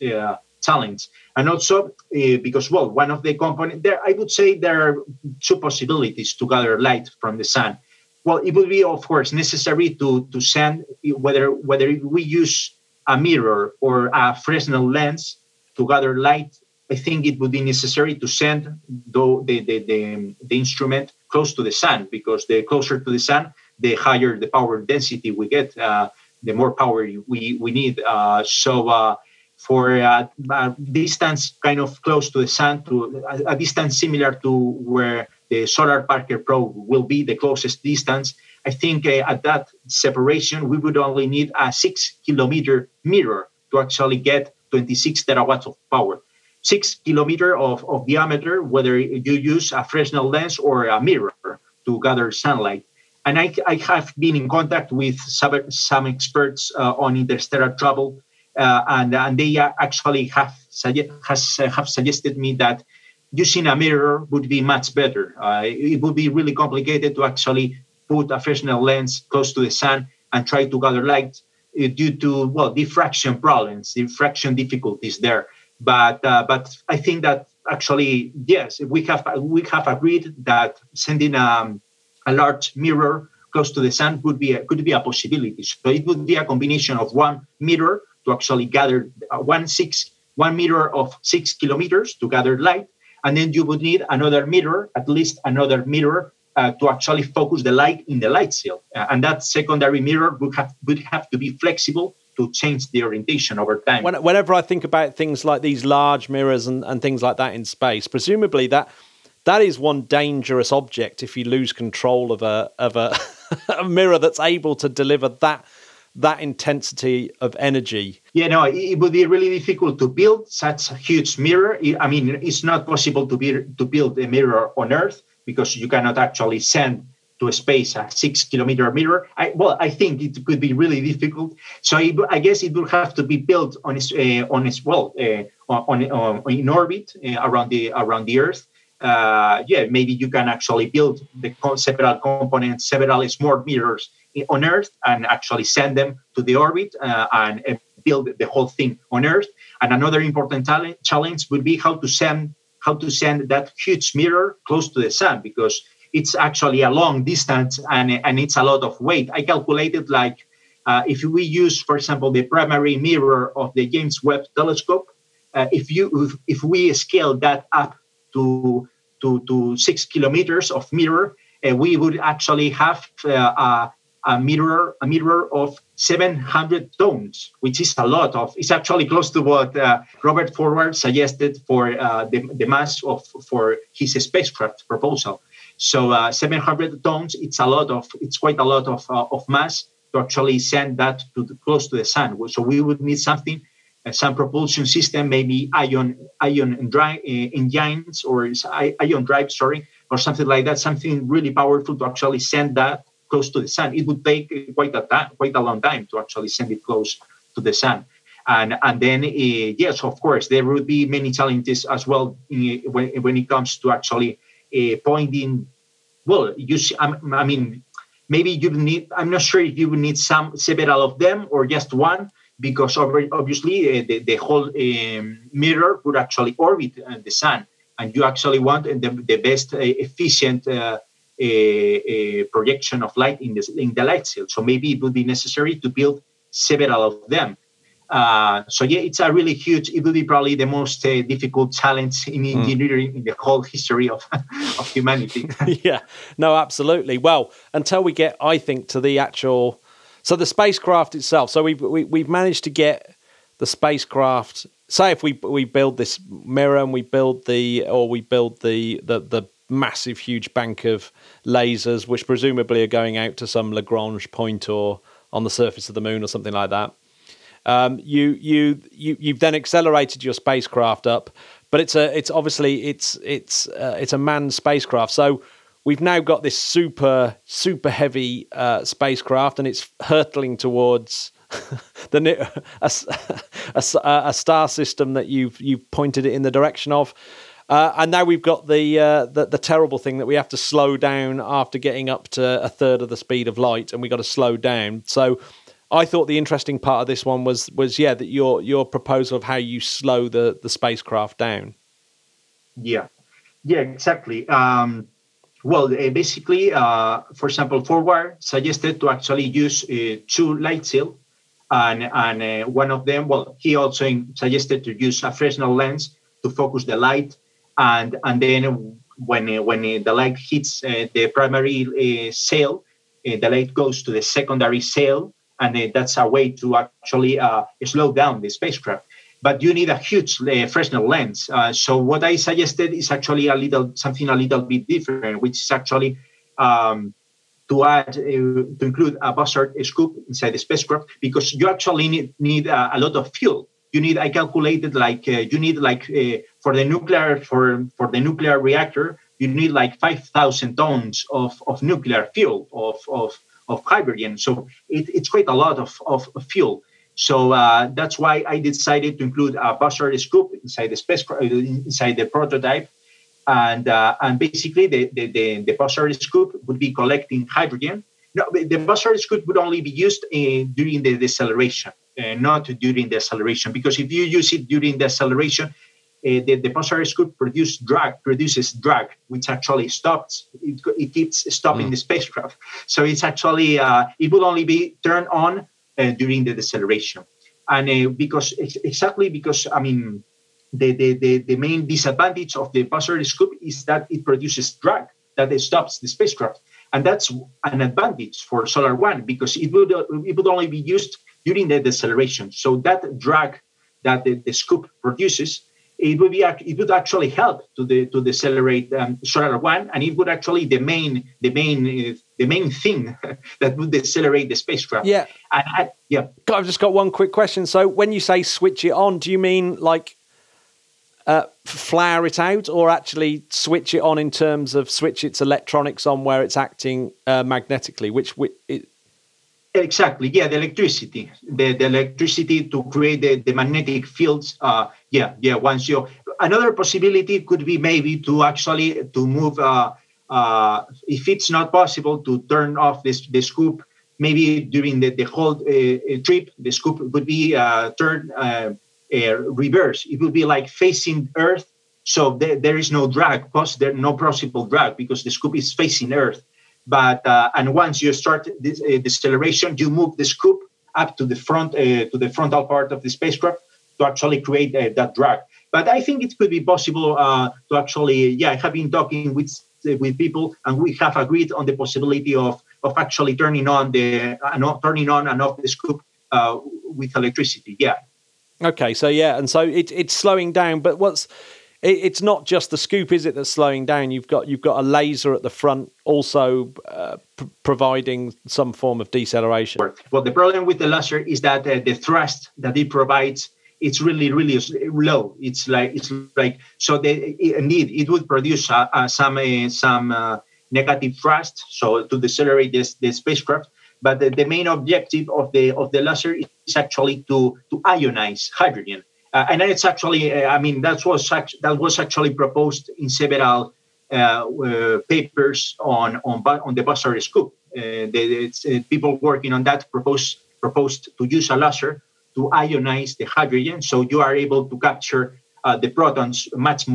challenge. And also because, well, one of the components there, I would say there are two possibilities to gather light from the sun. Well, it would be, of course, necessary to send, whether we use a mirror or a Fresnel lens to gather light, I think it would be necessary to send the instrument close to the sun, because the closer to the sun, the higher the power density we get, the more power we need. For a distance kind of close to the sun, to a distance similar to where the Solar Parker probe will be, the closest distance, I think at that separation, we would only need a 6-kilometer mirror to actually get 26 terawatts of power. 6 kilometers of diameter, whether you use a Fresnel lens or a mirror to gather sunlight. And I have been in contact with some experts on interstellar travel, and they actually have suggested me that using a mirror would be much better. It would be really complicated to actually put a Fresnel lens close to the sun and try to gather light due to diffraction difficulties there. But I think that actually, yes, we have agreed that sending a large mirror close to the sun could be a possibility. So it would be a combination of one mirror to actually gather 1 meter of 6 kilometers to gather light, and then you would need at least another mirror to actually focus the light in the light sail, and that secondary mirror would have to be flexible to change the orientation over time. Whenever I think about things like these large mirrors and things like that in space, presumably that is one dangerous object if you lose control of a a mirror that's able to deliver that intensity of energy. Yeah, no, it would be really difficult to build such a huge mirror. I mean, it's not possible to build a mirror on Earth, because you cannot actually send to space a 6-kilometer mirror. I think it could be really difficult. So I guess it would have to be built in orbit around the Earth. Maybe you can actually build the several components, several small mirrors on Earth, and actually send them to the orbit and build the whole thing on Earth. And another important challenge would be how to send that huge mirror close to the sun, because it's actually a long distance and it's a lot of weight. I calculated if we use, for example, the primary mirror of the James Webb Telescope, if we scale that up to 6 kilometers of mirror, we would actually have a mirror of 700 tons, which is a lot of. It's actually close to what Robert Forward suggested for the mass for his spacecraft proposal. So 700 tons, it's a lot of. It's quite a lot of mass to actually send that close to the sun. So we would need something, some propulsion system, maybe ion drive engines, or something like that. Something really powerful to actually send that close to the sun. It would take quite a long time to actually send it close to the sun. And then, yes, of course, there would be many challenges as well when it comes to actually pointing. Well, I mean, Maybe you would need, I'm not sure if you would need several of them or just one, because obviously the whole mirror would actually orbit the sun, and you actually want the best efficient projection of light in the light field. So maybe it would be necessary to build several of them. So yeah, it's a really huge, it will be probably the most difficult challenge in engineering in the whole history of humanity. Yeah, no, absolutely. Well, until we get, I think, to the actual, so the spacecraft itself, so we've managed to get the spacecraft, say if we build this mirror and we build the massive, huge bank of lasers, which presumably are going out to some Lagrange point or on the surface of the moon or something like that. You've then accelerated your spacecraft up, but it's obviously a manned spacecraft. So we've now got this super heavy spacecraft, and it's hurtling towards a star system that you've pointed it in the direction of. And now we've got the terrible thing that we have to slow down after getting up to a third of the speed of light, and we got to slow down. So I thought the interesting part of this one was that your proposal of how you slow the spacecraft down. Yeah, exactly. Basically, for example, Forward suggested to actually use two light shields, and one of them, he also suggested to use a Fresnel lens to focus the light, and then when the light hits the primary sail, the light goes to the secondary sail. And that's a way to actually slow down the spacecraft. But you need a huge Fresnel lens. So what I suggested is actually something a little bit different, which is actually to include a buzzard scoop inside the spacecraft, because you actually need a lot of fuel. You need, I calculated, for the nuclear reactor, you need 5,000 tons of nuclear fuel, of hydrogen. So it's quite a lot of fuel. So that's why I decided to include a buzzard scoop inside the spacecraft, inside the prototype. And basically the buzzard scoop would be collecting hydrogen. No, the buzzard scoop would only be used during the deceleration, not during the acceleration, because if you use it during the acceleration, the buzzard scoop produces drag, which actually stops. It keeps stopping the spacecraft. So it's actually it will only be turned on during the deceleration, and because the main disadvantage of the buzzard scoop is that it produces drag that it stops the spacecraft, and that's an advantage for Solar One because it would only be used during the deceleration. So that drag that the scoop produces, it would actually help to decelerate Solar One, and it would actually the main thing that would decelerate the spacecraft. Yeah, yeah. I've just got one quick question. So, when you say switch it on, do you mean flower it out, or actually switch it on in terms of switch its electronics on where it's acting magnetically? Exactly. Yeah, the electricity to create the magnetic fields. Another possibility could be maybe to actually to move. If it's not possible to turn off the scoop, maybe during the whole trip, the scoop would be turned reverse. It would be facing Earth, so there is no drag. There no possible drag because the scoop is facing Earth. But and once you start this deceleration, you move the scoop up to the front to the frontal part of the spacecraft to actually create that drag. But I think it could be possible to actually. Yeah, I have been talking with people, and we have agreed on the possibility of actually turning on and off the scoop with electricity. Yeah. Okay. So yeah, and so it's slowing down. But it's not just the scoop, is it, that's slowing down? You've got a laser at the front also providing some form of deceleration. Well, the problem with the laser is that the thrust that it provides, it's really, really low. Indeed, it would produce some negative thrust, so to decelerate the spacecraft. But the main objective of the laser is actually to ionize hydrogen. And it's actually, that was actually proposed in several papers on the Bussard scoop. People working on that proposed to use a laser to ionize the hydrogen, so you are able to capture the protons much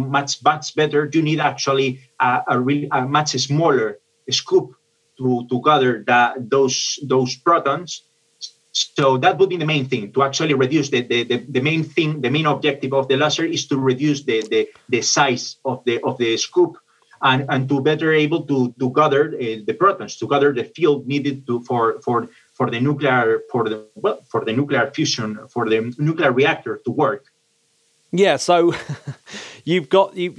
better. You need actually a much smaller scoop to gather those protons. So that would be the main thing, to actually reduce the main thing. The main objective of the laser is to reduce the size of the scoop, and to better able to gather the protons, to gather the field needed for the nuclear fusion, for the nuclear reactor to work. Yeah, so you've got the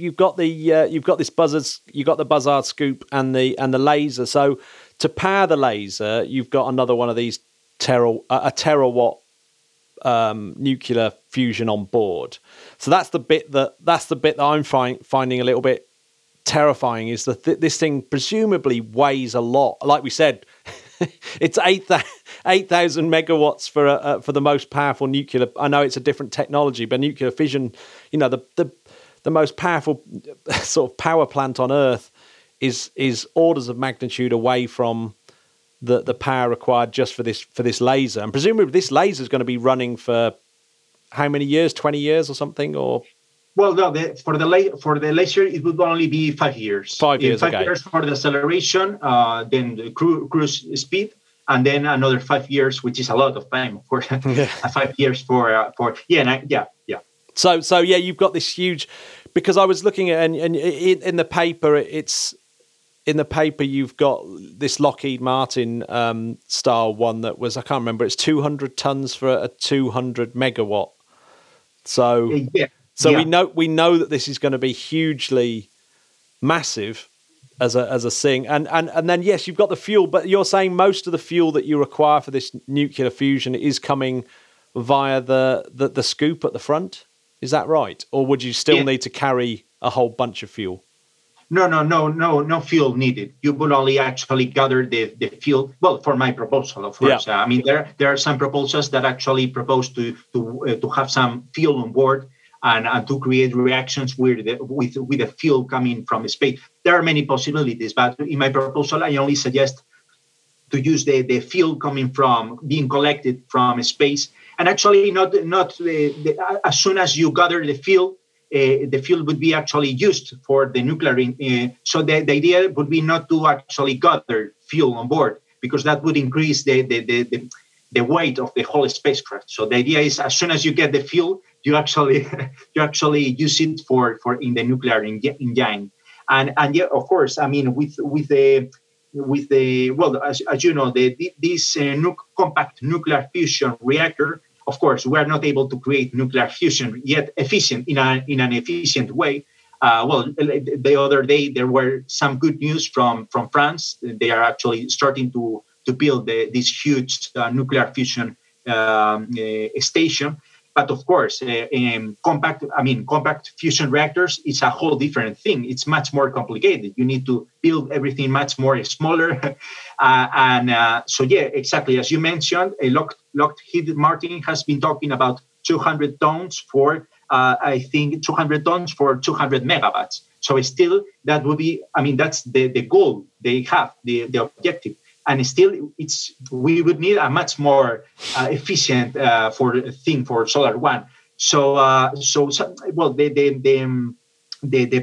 Bussard scoop and the laser. So to power the laser, you've got another one of these terawatt nuclear fusion on board. So that's the bit that I'm finding a little bit terrifying, is that this thing presumably weighs a lot. Like we said, it's 8,000 megawatts for the most powerful nuclear. I know it's a different technology, but nuclear fission, you know, the most powerful sort of power plant on Earth is orders of magnitude away from the power required just for this laser. And presumably this laser is going to be running for how many years? 20 years or something, or? Well, no. For the laser, it would only be 5 years. 5 years, okay. 5 years for the acceleration, then the cruise speed, and then another 5 years, which is a lot of time, of course. Yeah. 5 years for. So yeah, you've got this huge. Because I was looking at in the paper, it's in the paper you've got this Lockheed Martin style one that was, I can't remember, it's 200 tons for a 200 megawatt. So yeah. So yeah. We know that this is going to be hugely massive as a thing, and then yes, you've got the fuel, but you're saying most of the fuel that you require for this nuclear fusion is coming via the scoop at the front. Is that right, or would you still need to carry a whole bunch of fuel? No fuel needed. You would only actually gather the fuel. Well, for my proposal, of course. Yeah. I mean, there are some proposals that actually propose to have some fuel on board. And to create reactions with the fuel coming from space. There are many possibilities, but in my proposal, I only suggest to use the fuel coming from being collected from space. And actually, not as soon as you gather the fuel would be actually used for the nuclear. So the idea would be not to actually gather fuel on board, because that would increase the weight of the whole spacecraft. So the idea is, as soon as you get the fuel, you actually use it for in the nuclear engine. And yeah, of course, I mean, as you know, this compact nuclear fusion reactor. Of course, we are not able to create nuclear fusion yet in an efficient way. The other day there were some good news from France. They are actually starting to build this huge nuclear fusion station. But of course, compact fusion reactors is a whole different thing. It's much more complicated. You need to build everything much more smaller. Exactly. As you mentioned, Lockheed Martin has been talking about 200 tons for, 200 tons for 200 megawatts. So still, that would be, I mean, that's the goal they have, the objective. And still, we would need a much more efficient for Solar One. So the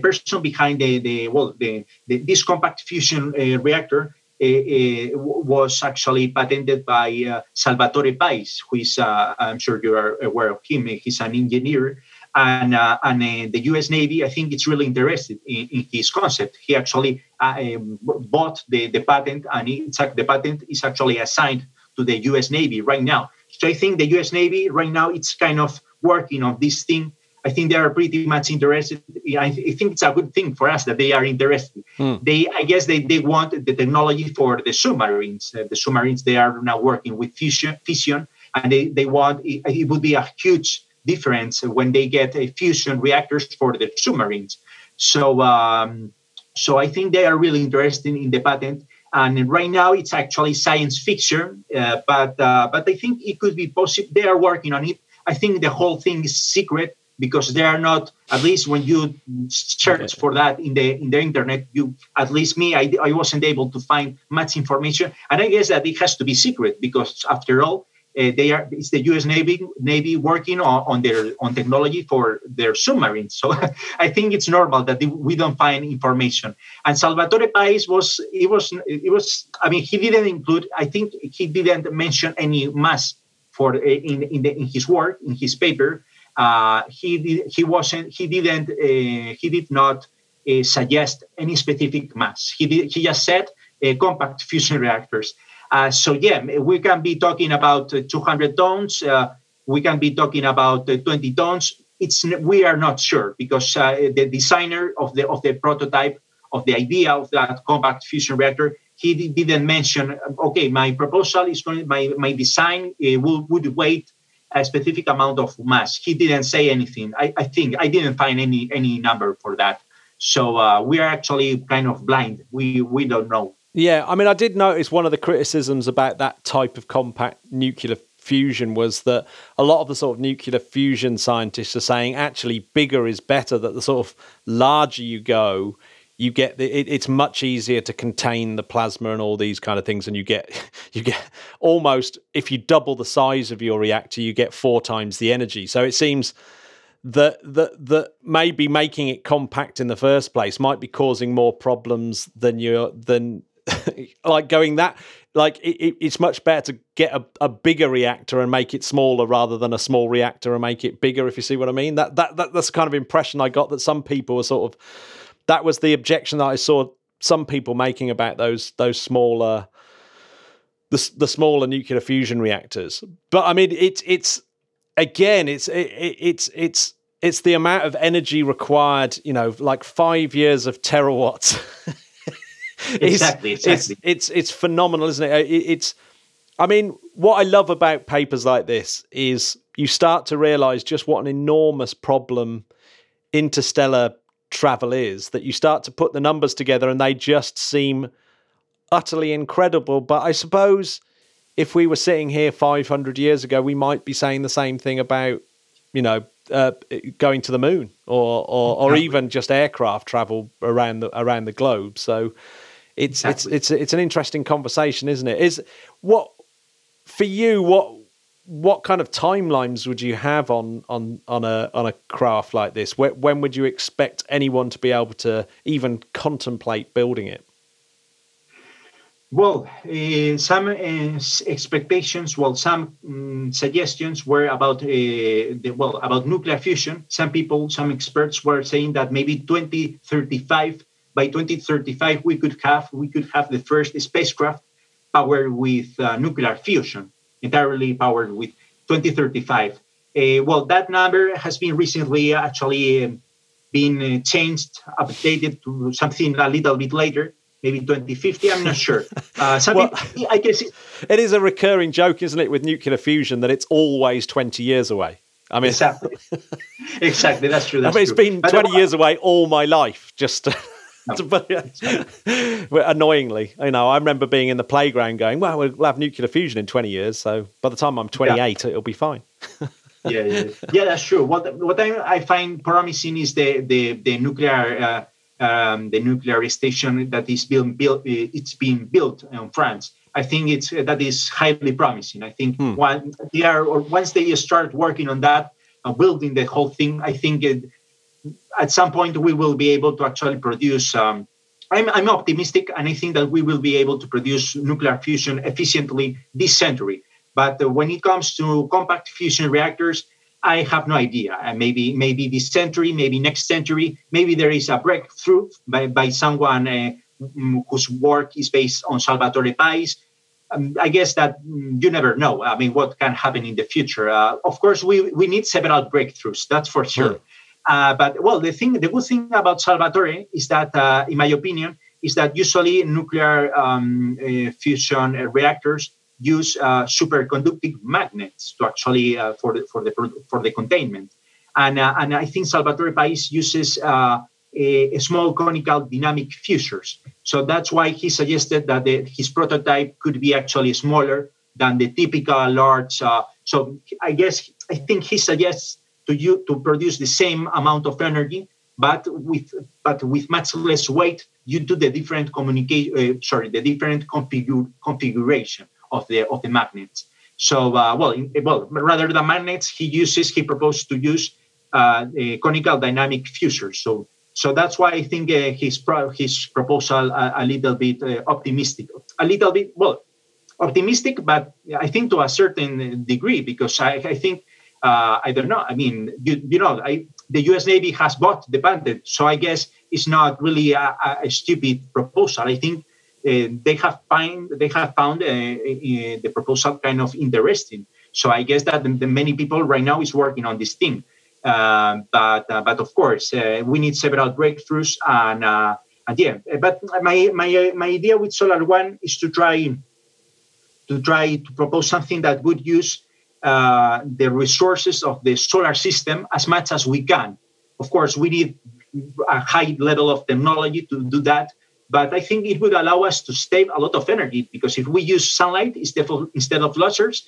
person behind this compact fusion reactor was actually patented by Salvatore Pais, who is I'm sure you are aware of him. He's an engineer, and the U.S. Navy, I think, it's really interested in his concept. He actually bought the patent, and the patent is actually assigned to the U.S. Navy right now. So I think the U.S. Navy right now, it's kind of working on this thing. I think they are pretty much interested. I think it's a good thing for us that they are interested. Mm. I guess they want the technology for the submarines. The submarines, they are now working with fission, and they want it would be a huge difference when they get a fusion reactors for the submarines. So I think they are really interested in the patent, and right now it's actually science fiction. But I think it could be possible. They are working on it. I think the whole thing is secret. because they are not, at least when you search for that in the internet, you, at least me, I wasn't able to find much information. And I guess that it has to be secret because after all, it's the U.S. Navy working on technology for their submarines. So I think it's normal that we don't find information. And Salvatore Pais was. I mean, he didn't include. I think he didn't mention any mass for in his work, in his paper. He did not suggest any specific mass. He just said compact fusion reactors. We can be talking about 200 tons. We can be talking about 20 tons. We are not sure because the designer of the prototype, of the idea of that compact fusion reactor, he didn't mention, okay, my proposal is going, my design would weigh a specific amount of mass. He didn't say anything. I think I didn't find any number for that. So we are actually kind of blind. We don't know. Yeah, I mean, I did notice one of the criticisms about that type of compact nuclear fusion was that a lot of the sort of nuclear fusion scientists are saying actually bigger is better, that the sort of larger you go, you get it's much easier to contain the plasma and all these kind of things, and you get almost, if you double the size of your reactor, you get 4 times the energy. So it seems that maybe making it compact in the first place might be causing more problems than like going that, like it's much better to get a bigger reactor and make it smaller rather than a small reactor and make it bigger, if you see what I mean. That's the kind of impression I got, that some people were sort of, that was the objection that I saw some people making about those smaller, the smaller nuclear fusion reactors. But I mean, it's the amount of energy required, you know, like 5 years of terawatts. Exactly. It's phenomenal, isn't it? I mean, what I love about papers like this is you start to realize just what an enormous problem interstellar travel is, that you start to put the numbers together and they just seem utterly incredible. But I suppose if we were sitting here 500 years ago, we might be saying the same thing about, you know, going to the moon or even just aircraft travel around the globe. So it's an interesting conversation, isn't it? What kind of timelines would you have on a craft like this? When would you expect anyone to be able to even contemplate building it? Well, some suggestions were about about nuclear fusion. Some experts were saying that maybe 2035. By 2035, we could have the first spacecraft powered with nuclear fusion, entirely powered with 2035. That number has been recently actually been changed, updated to something a little bit later. Maybe 2050, I'm not sure. I guess it is a recurring joke, isn't it, with nuclear fusion, that it's always 20 years away. I mean, exactly. That's true. That's true. Been 20 years away all my life, just annoyingly. You know, I remember being in the playground going, well, we'll have nuclear fusion in 20 years. So by the time I'm 28, it'll be fine. Yeah, that's true. What I find promising is the nuclear... the nuclear station that is being built, it's being built in France. I think that is highly promising. I think once they start working on that, building the whole thing, I think at some point we will be able to actually produce. I'm optimistic, and I think that we will be able to produce nuclear fusion efficiently this century. But when it comes to compact fusion reactors, I have no idea. Maybe this century, maybe next century, maybe there is a breakthrough by someone whose work is based on Salvatore Pais. I guess that you never know. I mean, what can happen in the future? Of course, we need several breakthroughs. That's for sure. The good thing about Salvatore is that, in my opinion, is that usually nuclear fusion reactors use superconducting magnets to actually for the containment, and I think Salvatore Pais uses a small conical dynamic fusers. So that's why he suggested that his prototype could be actually smaller than the typical large. So I think he suggests to produce the same amount of energy, but with much less weight due to the different configuration of the magnets. So rather than magnets, he proposed to use conical dynamic fusers. So that's why I think his proposal a little bit optimistic. A little bit, optimistic, but I think to a certain degree, because I think, I don't know, I mean, the U.S. Navy has bought the patent, so I guess it's not really a stupid proposal. I think they have found the proposal kind of interesting. So I guess that the many people right now is working on this thing. But of course, we need several breakthroughs, and but my idea with Solar One is to propose something that would use the resources of the solar system as much as we can. Of course, we need a high level of technology to do that, but I think it would allow us to save a lot of energy, because if we use sunlight instead of lasers,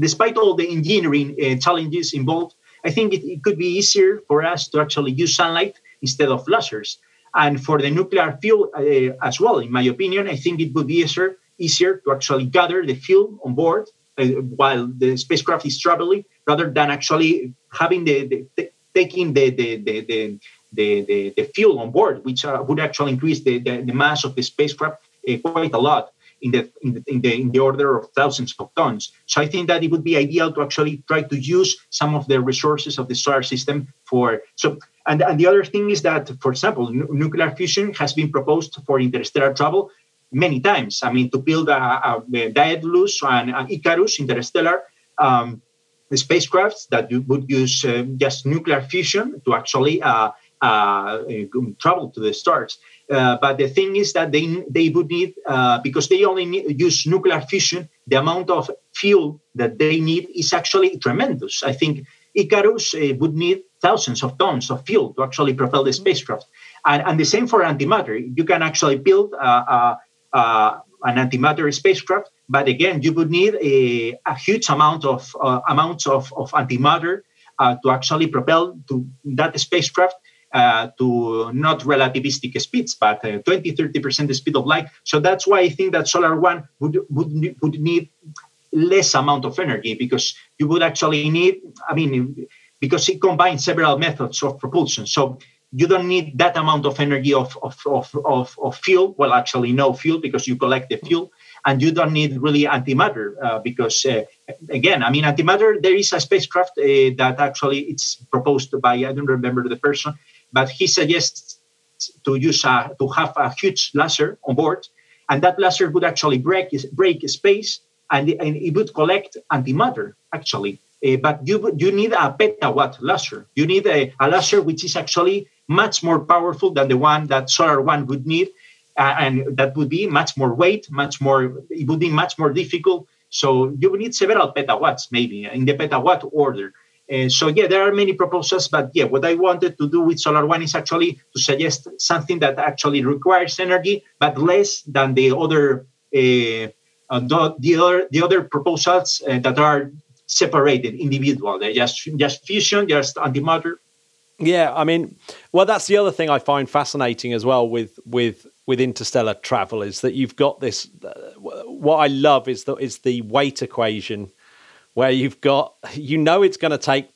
despite all the engineering challenges involved, I think it could be easier for us to actually use sunlight instead of lasers. And for the nuclear fuel as well, in my opinion, I think it would be easier to actually gather the fuel on board while the spacecraft is traveling, rather than actually having taking the fuel on board, which would actually increase the mass of the spacecraft quite a lot, in the order of thousands of tons. So I think that it would be ideal to actually try to use some of the resources of the solar system for so. And the other thing is that, for example, nuclear fusion has been proposed for interstellar travel many times. I mean, to build a Daedalus and an Icarus interstellar spacecrafts that would use just nuclear fusion to actually travel to the stars. But the thing is that they would need, because they only use nuclear fission, the amount of fuel that they need is actually tremendous. I think Icarus would need thousands of tons of fuel to actually propel the spacecraft. And the same for antimatter. You can actually build an antimatter spacecraft, but again, you would need a huge amount of antimatter to actually propel to that spacecraft, to not relativistic speeds, but 20-30% the speed of light. So that's why I think that Solar One would need less amount of energy, because you would actually need, I mean, because it combines several methods of propulsion. So you don't need that amount of energy of fuel. Well, actually no fuel, because you collect the fuel, and you don't need really antimatter because, again, I mean, antimatter, there is a spacecraft that actually it's proposed by, I don't remember the person, but he suggests to have a huge laser on board, and that laser would actually break space, and it would collect antimatter actually. But you need a petawatt laser. You need a laser which is actually much more powerful than the one that Solar One would need, and that would be much more weight, it would be much more difficult. So you would need several petawatts, maybe in the petawatt order. There are many proposals, but what I wanted to do with Solar One is actually to suggest something that actually requires energy, but less than the other proposals that are separated, individual. They just fusion, just antimatter. Yeah, I mean, well, that's the other thing I find fascinating as well with interstellar travel, is that you've got this. What I love is the weight equation, where you've got, it's going to take,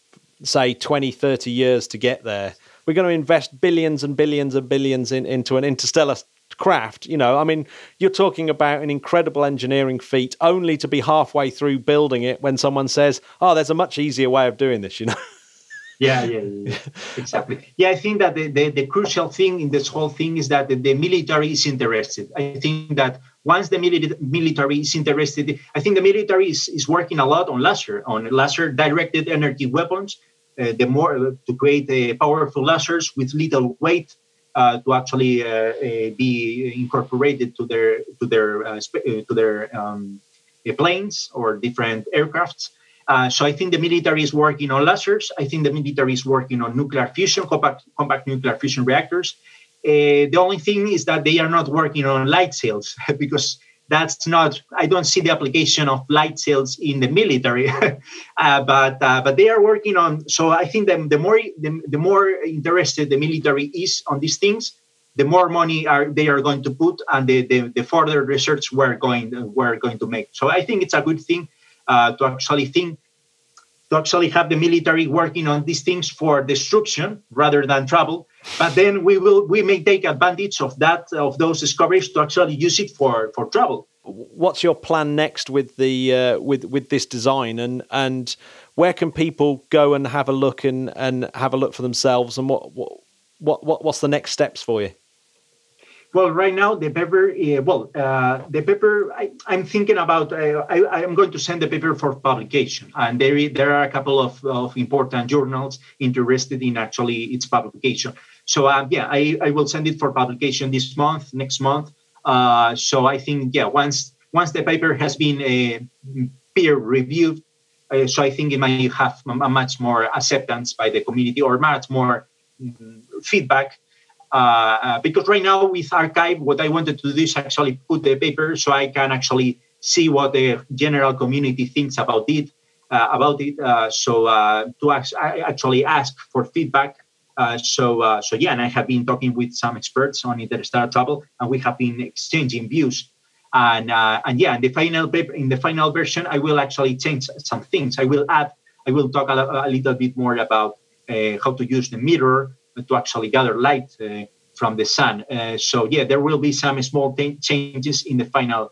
say, 20, 30 years to get there. We're going to invest billions and billions and billions into an interstellar craft. I mean, you're talking about an incredible engineering feat, only to be halfway through building it when someone says, "Oh, there's a much easier way of doing this." Yeah, exactly. Yeah, I think that the crucial thing in this whole thing is that the military is interested. I think that once the military is interested, I think the military is working a lot on laser directed energy weapons. The more to create powerful lasers with little weight to actually be incorporated to their planes or different aircrafts. So I think the military is working on lasers. I think the military is working on nuclear fusion, compact nuclear fusion reactors. The only thing is that they are not working on light sails, because That's not, I don't see the application of light sails in the military, but they are working on. So I think the more interested the military is on these things, the more money they are going to put, and the further research we're going to make. So I think it's a good thing to actually have the military working on these things for destruction rather than trouble. But then we may take advantage of those discoveries to actually use it for trouble. What's your plan next with the with this design, and where can people go and have a look and have a look for themselves, and what's the next steps for you? Well, right now the paper. I'm thinking about. I'm going to send the paper for publication, and there are a couple of important journals interested in actually its publication. So I will send it for publication this month, next month. So I think once the paper has been peer reviewed, so I think it might have a much more acceptance by the community or much more feedback. Because right now with archive, what I wanted to do is actually put the paper so I can actually see what the general community thinks about it. So I actually ask for feedback. And I have been talking with some experts on interstellar travel, and we have been exchanging views. And in the final version, I will actually change some things. I will talk a little bit more about how to use the mirror to actually gather light from the sun. There will be some small changes in the final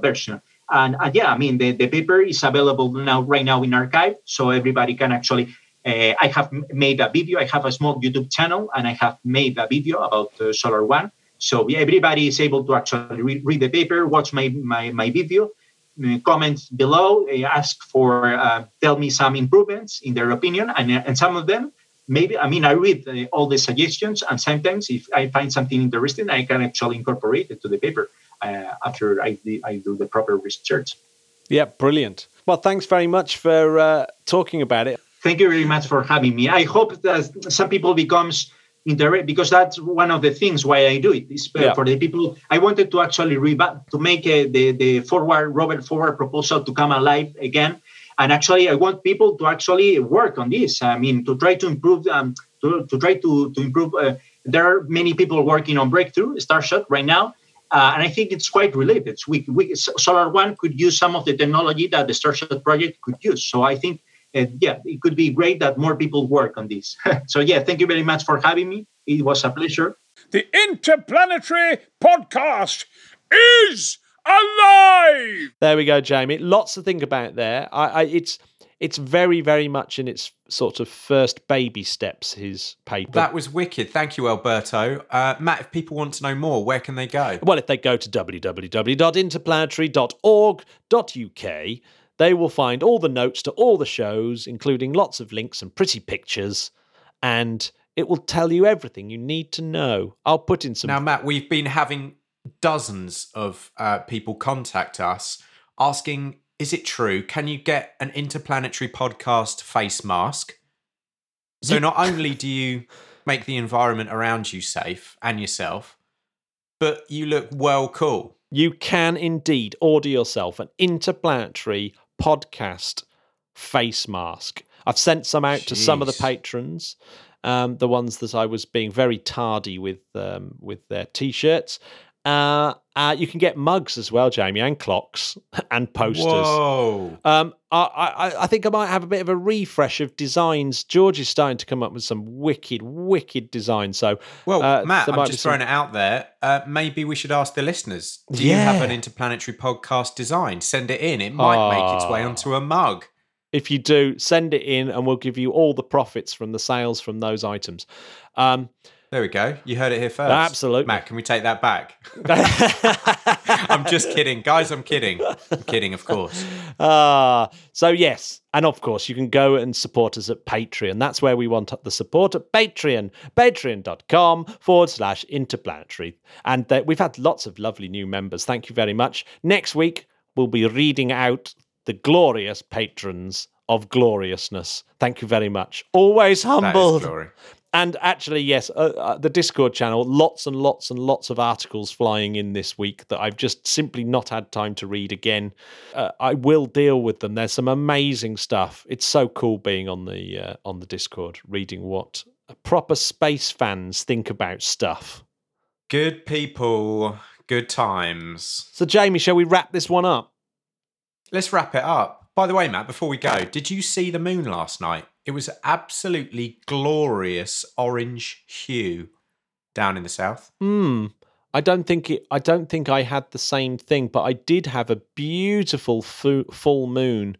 version. And the paper is available right now in archive, so everybody can actually. I have made a video. I have a small YouTube channel, and I have made a video about Solar One. So everybody is able to actually read the paper, watch my video, comment below, ask for, tell me some improvements in their opinion, and some of them. Maybe, I read all the suggestions, and sometimes if I find something interesting, I can actually incorporate it to the paper after I do the proper research. Yeah, brilliant. Well, thanks very much for talking about it. Thank you very much for having me. I hope that some people becomes interested, because that's one of the things why I do it. For the people, I wanted to actually make the Robert Forward proposal to come alive again. And actually, I want people to actually work on this. To try to improve. To improve. There are many people working on Breakthrough Starshot right now, and I think it's quite related. We Solar One could use some of the technology that the Starshot project could use. So I think, it could be great that more people work on this. So thank you very much for having me. It was a pleasure. The Interplanetary Podcast is alive. There we go, Jamie. Lots to think about there. It's very, very much in its sort of first baby steps, his paper. That was wicked. Thank you, Alberto. Matt, if people want to know more, where can they go? Well, if they go to www.interplanetary.org.uk, they will find all the notes to all the shows, including lots of links and pretty pictures, and it will tell you everything you need to know. I'll put in some... Now, Matt, we've been having dozens of people contact us asking, is it true? Can you get an interplanetary podcast face mask? So not only do you make the environment around you safe and yourself, but you look well cool. You can indeed order yourself an interplanetary podcast face mask. I've sent some out to some of the patrons, the ones that I was being very tardy with their T-shirts. You can get mugs as well, Jamie, and clocks and posters. Whoa! I think I might have a bit of a refresh of designs. George is starting to come up with some wicked, wicked designs. So, Matt, I'm just throwing it out there. Maybe we should ask the listeners. Do you have an interplanetary podcast design? Send it in. It might make its way onto a mug. If you do, send it in, and we'll give you all the profits from the sales from those items. There we go. You heard it here first. Absolutely. Matt, can we take that back? I'm just kidding. Guys, I'm kidding. I'm kidding, of course. So, yes. And, of course, you can go and support us at Patreon. That's where we want the support, at Patreon. Patreon.com/interplanetary. And we've had lots of lovely new members. Thank you very much. Next week, we'll be reading out the glorious patrons of gloriousness. Thank you very much. Always humbled And actually, yes, the Discord channel, lots and lots and lots of articles flying in this week that I've just simply not had time to read again. I will deal with them. There's some amazing stuff. It's so cool being on the Discord, reading what proper space fans think about stuff. Good people, good times. So, Jamie, shall we wrap this one up? Let's wrap it up. By the way, Matt, before we go, did you see the moon last night? It was absolutely glorious orange hue down in the south. I don't think I had the same thing, but I did have a beautiful full moon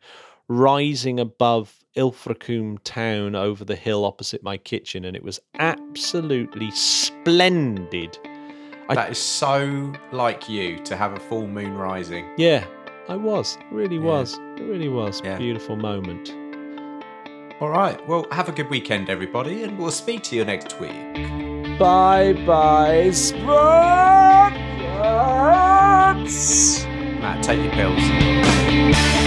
rising above Ilfracombe town over the hill opposite my kitchen, and it was absolutely splendid. That is so like you, to have a full moon rising. Yeah, I was. It really was. Yeah. Beautiful moment. All right. Well, have a good weekend, everybody, and we'll speak to you next week. Bye-bye, Spartans! Matt, take your pills.